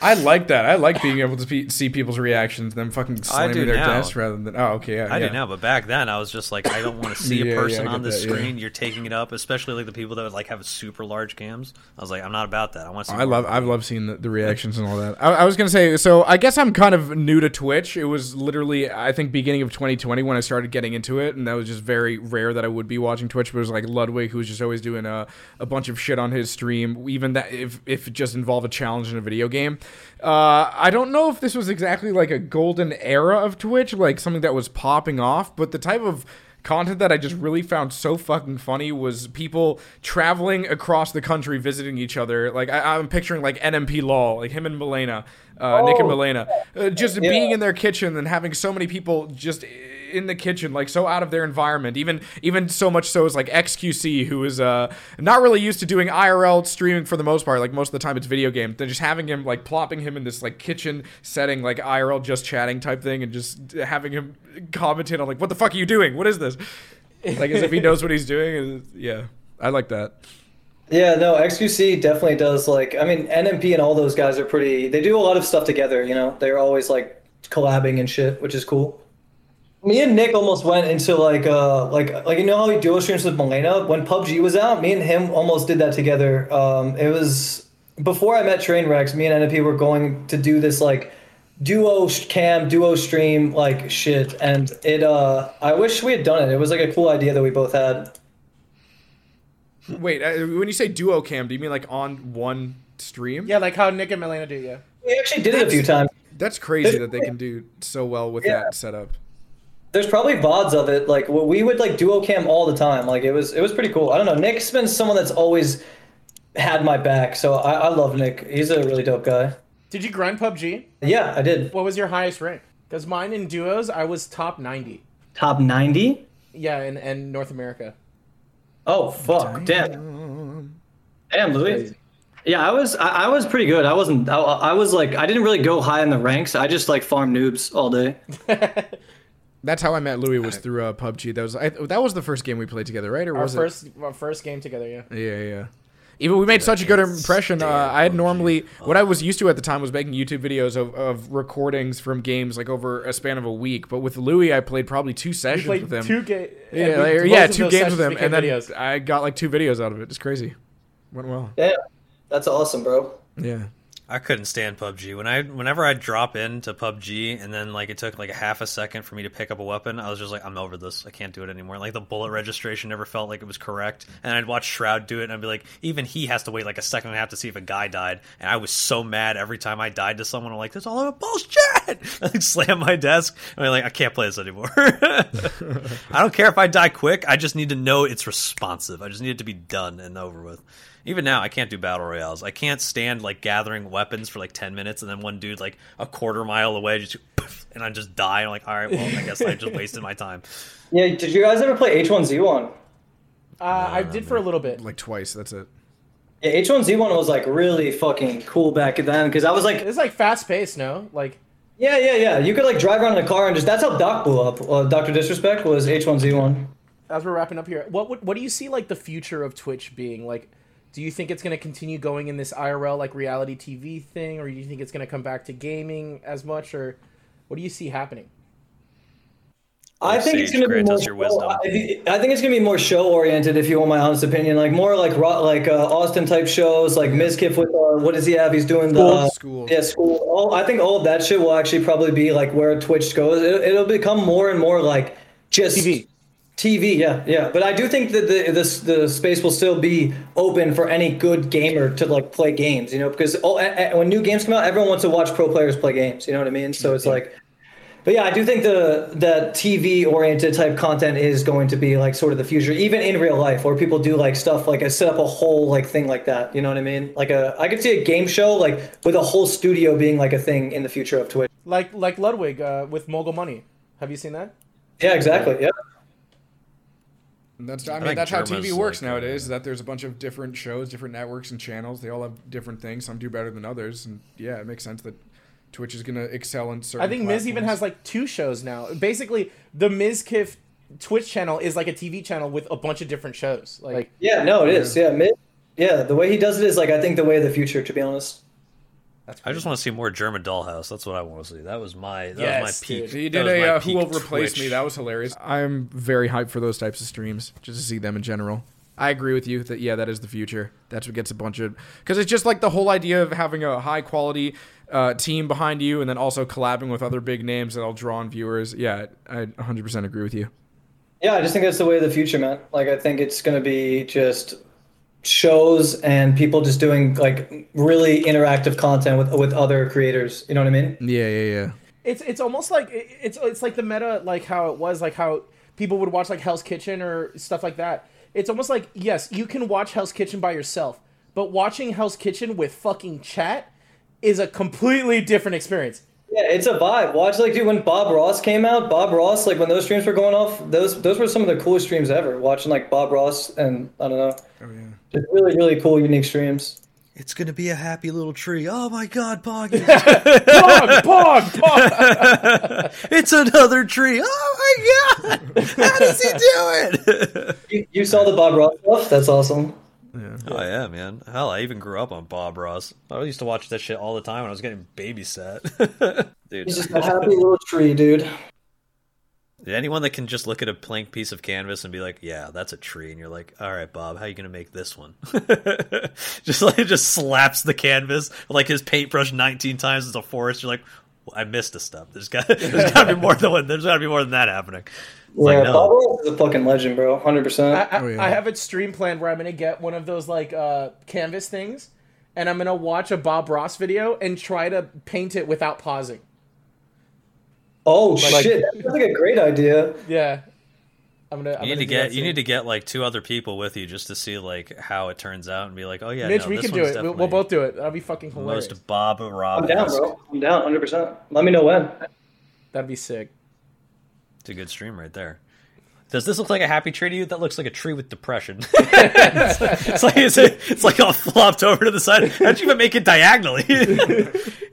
I like that. I like being able to pe- see people's reactions, them fucking slamming their desk rather than oh okay yeah, I yeah. do now, but back then I was just like, I don't want to see yeah, a person yeah, on the screen. Yeah. You're taking it up, especially like the people that would like have super large cams. I was like, I'm not about that. I want to see I love I've loved seeing the, the reactions and all that. I, I was gonna say, so I guess I'm kind of new to Twitch. It was was literally I think beginning of twenty twenty when I started getting into it, and that was just very rare that I would be watching Twitch. But it was like Ludwig, who was just always doing a, a bunch of shit on his stream, even that if, if it just involved a challenge in a video game. uh I don't know if this was exactly like a golden era of Twitch, like something that was popping off, but the type of content that I just really found so fucking funny was people traveling across the country visiting each other. Like I, I'm picturing like N M P Lol, like him and Milena, uh, oh, Nick and Milena, uh, just yeah. being in their kitchen and having so many people just in the kitchen, like so out of their environment. Even even so much so as like X Q C, who is uh not really used to doing I R L streaming for the most part. Like most of the time it's video game. They're just having him like plopping him in this like kitchen setting, like I R L just chatting type thing, and just having him commentate on like, what the fuck are you doing? What is this? Like as if he knows what he's doing. Yeah, I like that. Yeah, no, X Q C definitely does. Like, I mean, N M P and all those guys are pretty, they do a lot of stuff together, you know. They're always like collabing and shit, which is cool. Me and Nick almost went into like uh like like you know how we dual streams with Milena when P U B G was out. Me and him almost did that together. Um, it was before I met Trainwrecks. Me and N M P were going to do this like duo cam, duo stream like shit, and it uh I wish we had done it. It was like a cool idea that we both had. Wait, when you say duo cam, do you mean like on one stream? Yeah, like how Nick and Milena do. Yeah, we actually did it a few times. That's crazy that they can do so well with yeah. that setup. There's probably V O Ds of it. Like we would like duo cam all the time. Like it was, it was pretty cool. I don't know. Nick's been someone that's always had my back. So I, I love Nick. He's a really dope guy. Did you grind P U B G? Yeah, I did. What was your highest rank? Because mine in duos, I was top ninety. Top ninety? Yeah, in, in North America. Oh, fuck. Damn. Damn, Louis. Yeah, I was, I, I was pretty good. I wasn't, I, I was like, I didn't really go high in the ranks. I just like farmed noobs all day. That's how I met Louis, was through uh, P U B G. That was I, that was the first game we played together, right? Or was our first, it our first game together? Yeah. Yeah, yeah. Even we made such a good impression. Uh, I had normally what I was used to at the time was making YouTube videos of, of recordings from games like over a span of a week. But with Louis, I played probably two sessions played with him. Two ga- yeah, like, yeah, two games with him, and then videos. I got like two videos out of it. It's crazy. Went well. Yeah, that's awesome, bro. Yeah. I couldn't stand P U B G. When I, whenever I drop into P U B G and then like it took like a half a second for me to pick up a weapon, I was just like, I'm over this. I can't do it anymore. Like the bullet registration never felt like it was correct. And I'd watch Shroud do it, and I'd be like, even he has to wait like a second and a half to see if a guy died. And I was so mad every time I died to someone. I'm like, this is all bullshit. I like, slam my desk. And I'm like, I can't play this anymore. I don't care if I die quick. I just need to know it's responsive. I just need it to be done and over with. Even now, I can't do battle royales. I can't stand like gathering weapons for like ten minutes, and then one dude like a quarter mile away just poof, and I just die. I'm like, all right, well, I guess I just wasted my time. Yeah, did you guys ever play H one Z one? Uh, I did for a little bit, like twice. That's it. Yeah, H one Z one was like really fucking cool back then because I was like, it's like fast paced, no? Like, yeah, yeah, yeah. You could like drive around in a car and just. That's how Doc blew up. Uh, Doctor Disrespect was H one Z one. As we're wrapping up here, what would, what do you see like the future of Twitch being like? Do you think it's going to continue going in this I R L, like, reality T V thing? Or do you think it's going to come back to gaming as much? Or what do you see happening? I think it's going to be more show, I, think, I think it's going to be more show-oriented, if you want my honest opinion. Like, more like like uh, Austin-type shows, like Mizkif with, uh, what does he have? He's doing the... Uh, school. Yeah, school. All, I think all of that shit will actually probably be, like, where Twitch goes. It, it'll become more and more, like, just... T V. T V, yeah, yeah. But I do think that the this the space will still be open for any good gamer to like play games, you know, because all, a, a, when new games come out, everyone wants to watch pro players play games, you know what I mean? So it's like, but yeah, I do think the the T V oriented type content is going to be like sort of the future, even in real life, where people do like stuff like I set up a whole like thing like that, you know what I mean? Like a I could see a game show like with a whole studio being like a thing in the future of Twitch, like like Ludwig uh, with Mogul Money. Have you seen that? Yeah, exactly. Yeah. That's I mean I that's how T V works like, nowadays. Yeah. That there's a bunch of different shows, different networks and channels. They all have different things. Some do better than others, and yeah, it makes sense that Twitch is gonna excel in certain. I think platforms. Miz even has like two shows now. Basically, the Mizkif Twitch channel is like a T V channel with a bunch of different shows. Like, like yeah, no, it yeah. is. Yeah, Miz, yeah. The way he does it is like I think the way of the future. To be honest. I just want to see more German Dollhouse. That's what I want to see. That was my that yes, was my peak. Dude. You did a uh, Who Will Replace Me. That was hilarious. I'm very hyped for those types of streams, just to see them in general. I agree with you that yeah, that is the future. That's what gets a bunch of because it's just like the whole idea of having a high quality uh, team behind you, and then also collabing with other big names that'll draw on viewers. Yeah, I one hundred percent agree with you. Yeah, I just think that's the way of the future, man. Like I think it's gonna be just. Shows and people just doing like really interactive content with with other creators. You know what I mean? Yeah, yeah, yeah. It's it's almost like it's it's like the meta, like how it was, like how people would watch like Hell's Kitchen or stuff like that. It's almost like yes, you can watch Hell's Kitchen by yourself, but watching Hell's Kitchen with fucking chat is a completely different experience. Yeah, it's a vibe. Watch like dude when Bob Ross came out, Bob Ross like when those streams were going off, those those were some of the coolest streams ever. Watching like Bob Ross and I don't know. Oh yeah. Just really, really cool, unique streams. It's going to be a happy little tree. Oh, my God, Pog. Pog, Pog, Pog. It's another tree. Oh, my God. How does he do it? you, you saw the Bob Ross stuff? That's awesome. Yeah. Oh, yeah, man. Hell, I even grew up on Bob Ross. I used to watch that shit all the time when I was getting babysat. Dude. He's just a happy little tree, dude. Anyone that can just look at a blank piece of canvas and be like, yeah, that's a tree. And you're like, all right, Bob, how are you going to make this one? just like just slaps the canvas, like his paintbrush nineteen times as a forest. You're like, well, I missed a step. There's got there's got to be more than one. There's got to be more than that happening. It's yeah, like, no. Bob Ross is a fucking legend, bro. one hundred percent. I, I, oh, yeah. I have a stream plan where I'm going to get one of those like uh, canvas things. And I'm going to watch a Bob Ross video and try to paint it without pausing. Oh like, shit! That's like a great idea. Yeah, I'm gonna. I'm you need gonna to get you need to get like two other people with you just to see like how it turns out and be like, oh yeah, Mitch, no, we this can do it. We'll, we'll both do it. That'll be fucking hilarious. Most Bob Rob. I'm down, bro. I'm down, hundred percent. Let me know when. That'd be sick. It's a good stream right there. Does this look like a happy tree to you? That looks like a tree with depression. it's, like, it's, like, it's, like, it's like all flopped over to the side. How'd you even make it diagonally?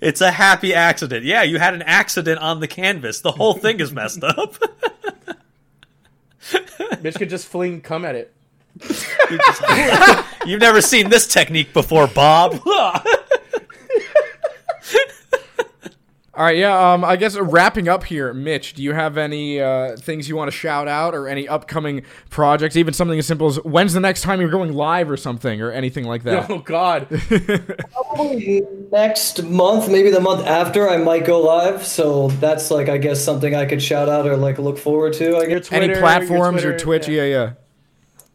It's a happy accident. Yeah, you had an accident on the canvas. The whole thing is messed up. Mitch could just fling cum at it. You just, you've never seen this technique before, Bob. All right, yeah, um, I guess wrapping up here, Mitch, do you have any uh, things you want to shout out or any upcoming projects, even something as simple as when's the next time you're going live or something or anything like that? Oh, God. Probably next month, maybe the month after, I might go live. So that's, like, I guess something I could shout out or, like, look forward to. I guess. Your Twitter, any platforms your Twitter, or Twitch? Yeah, yeah.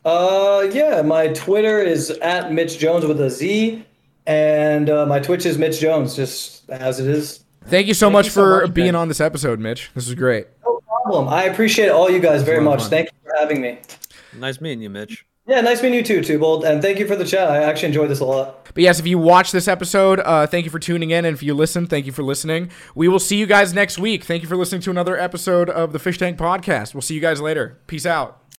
yeah. Uh, yeah, my Twitter is at Mitch Jones with a Z, and uh, my Twitch is Mitch Jones, just as it is. Thank you so Thank much you so for much, being man. on this episode, Mitch. This was great. No problem. I appreciate all you guys very much. Fun. Thank you for having me. Nice meeting you, Mitch. Yeah, nice meeting you too, Tubold, and thank you for the chat. I actually enjoyed this a lot. But yes, if you watch this episode, uh, thank you for tuning in, and if you listen, thank you for listening. We will see you guys next week. Thank you for listening to another episode of the Fish Tank Podcast. We'll see you guys later. Peace out.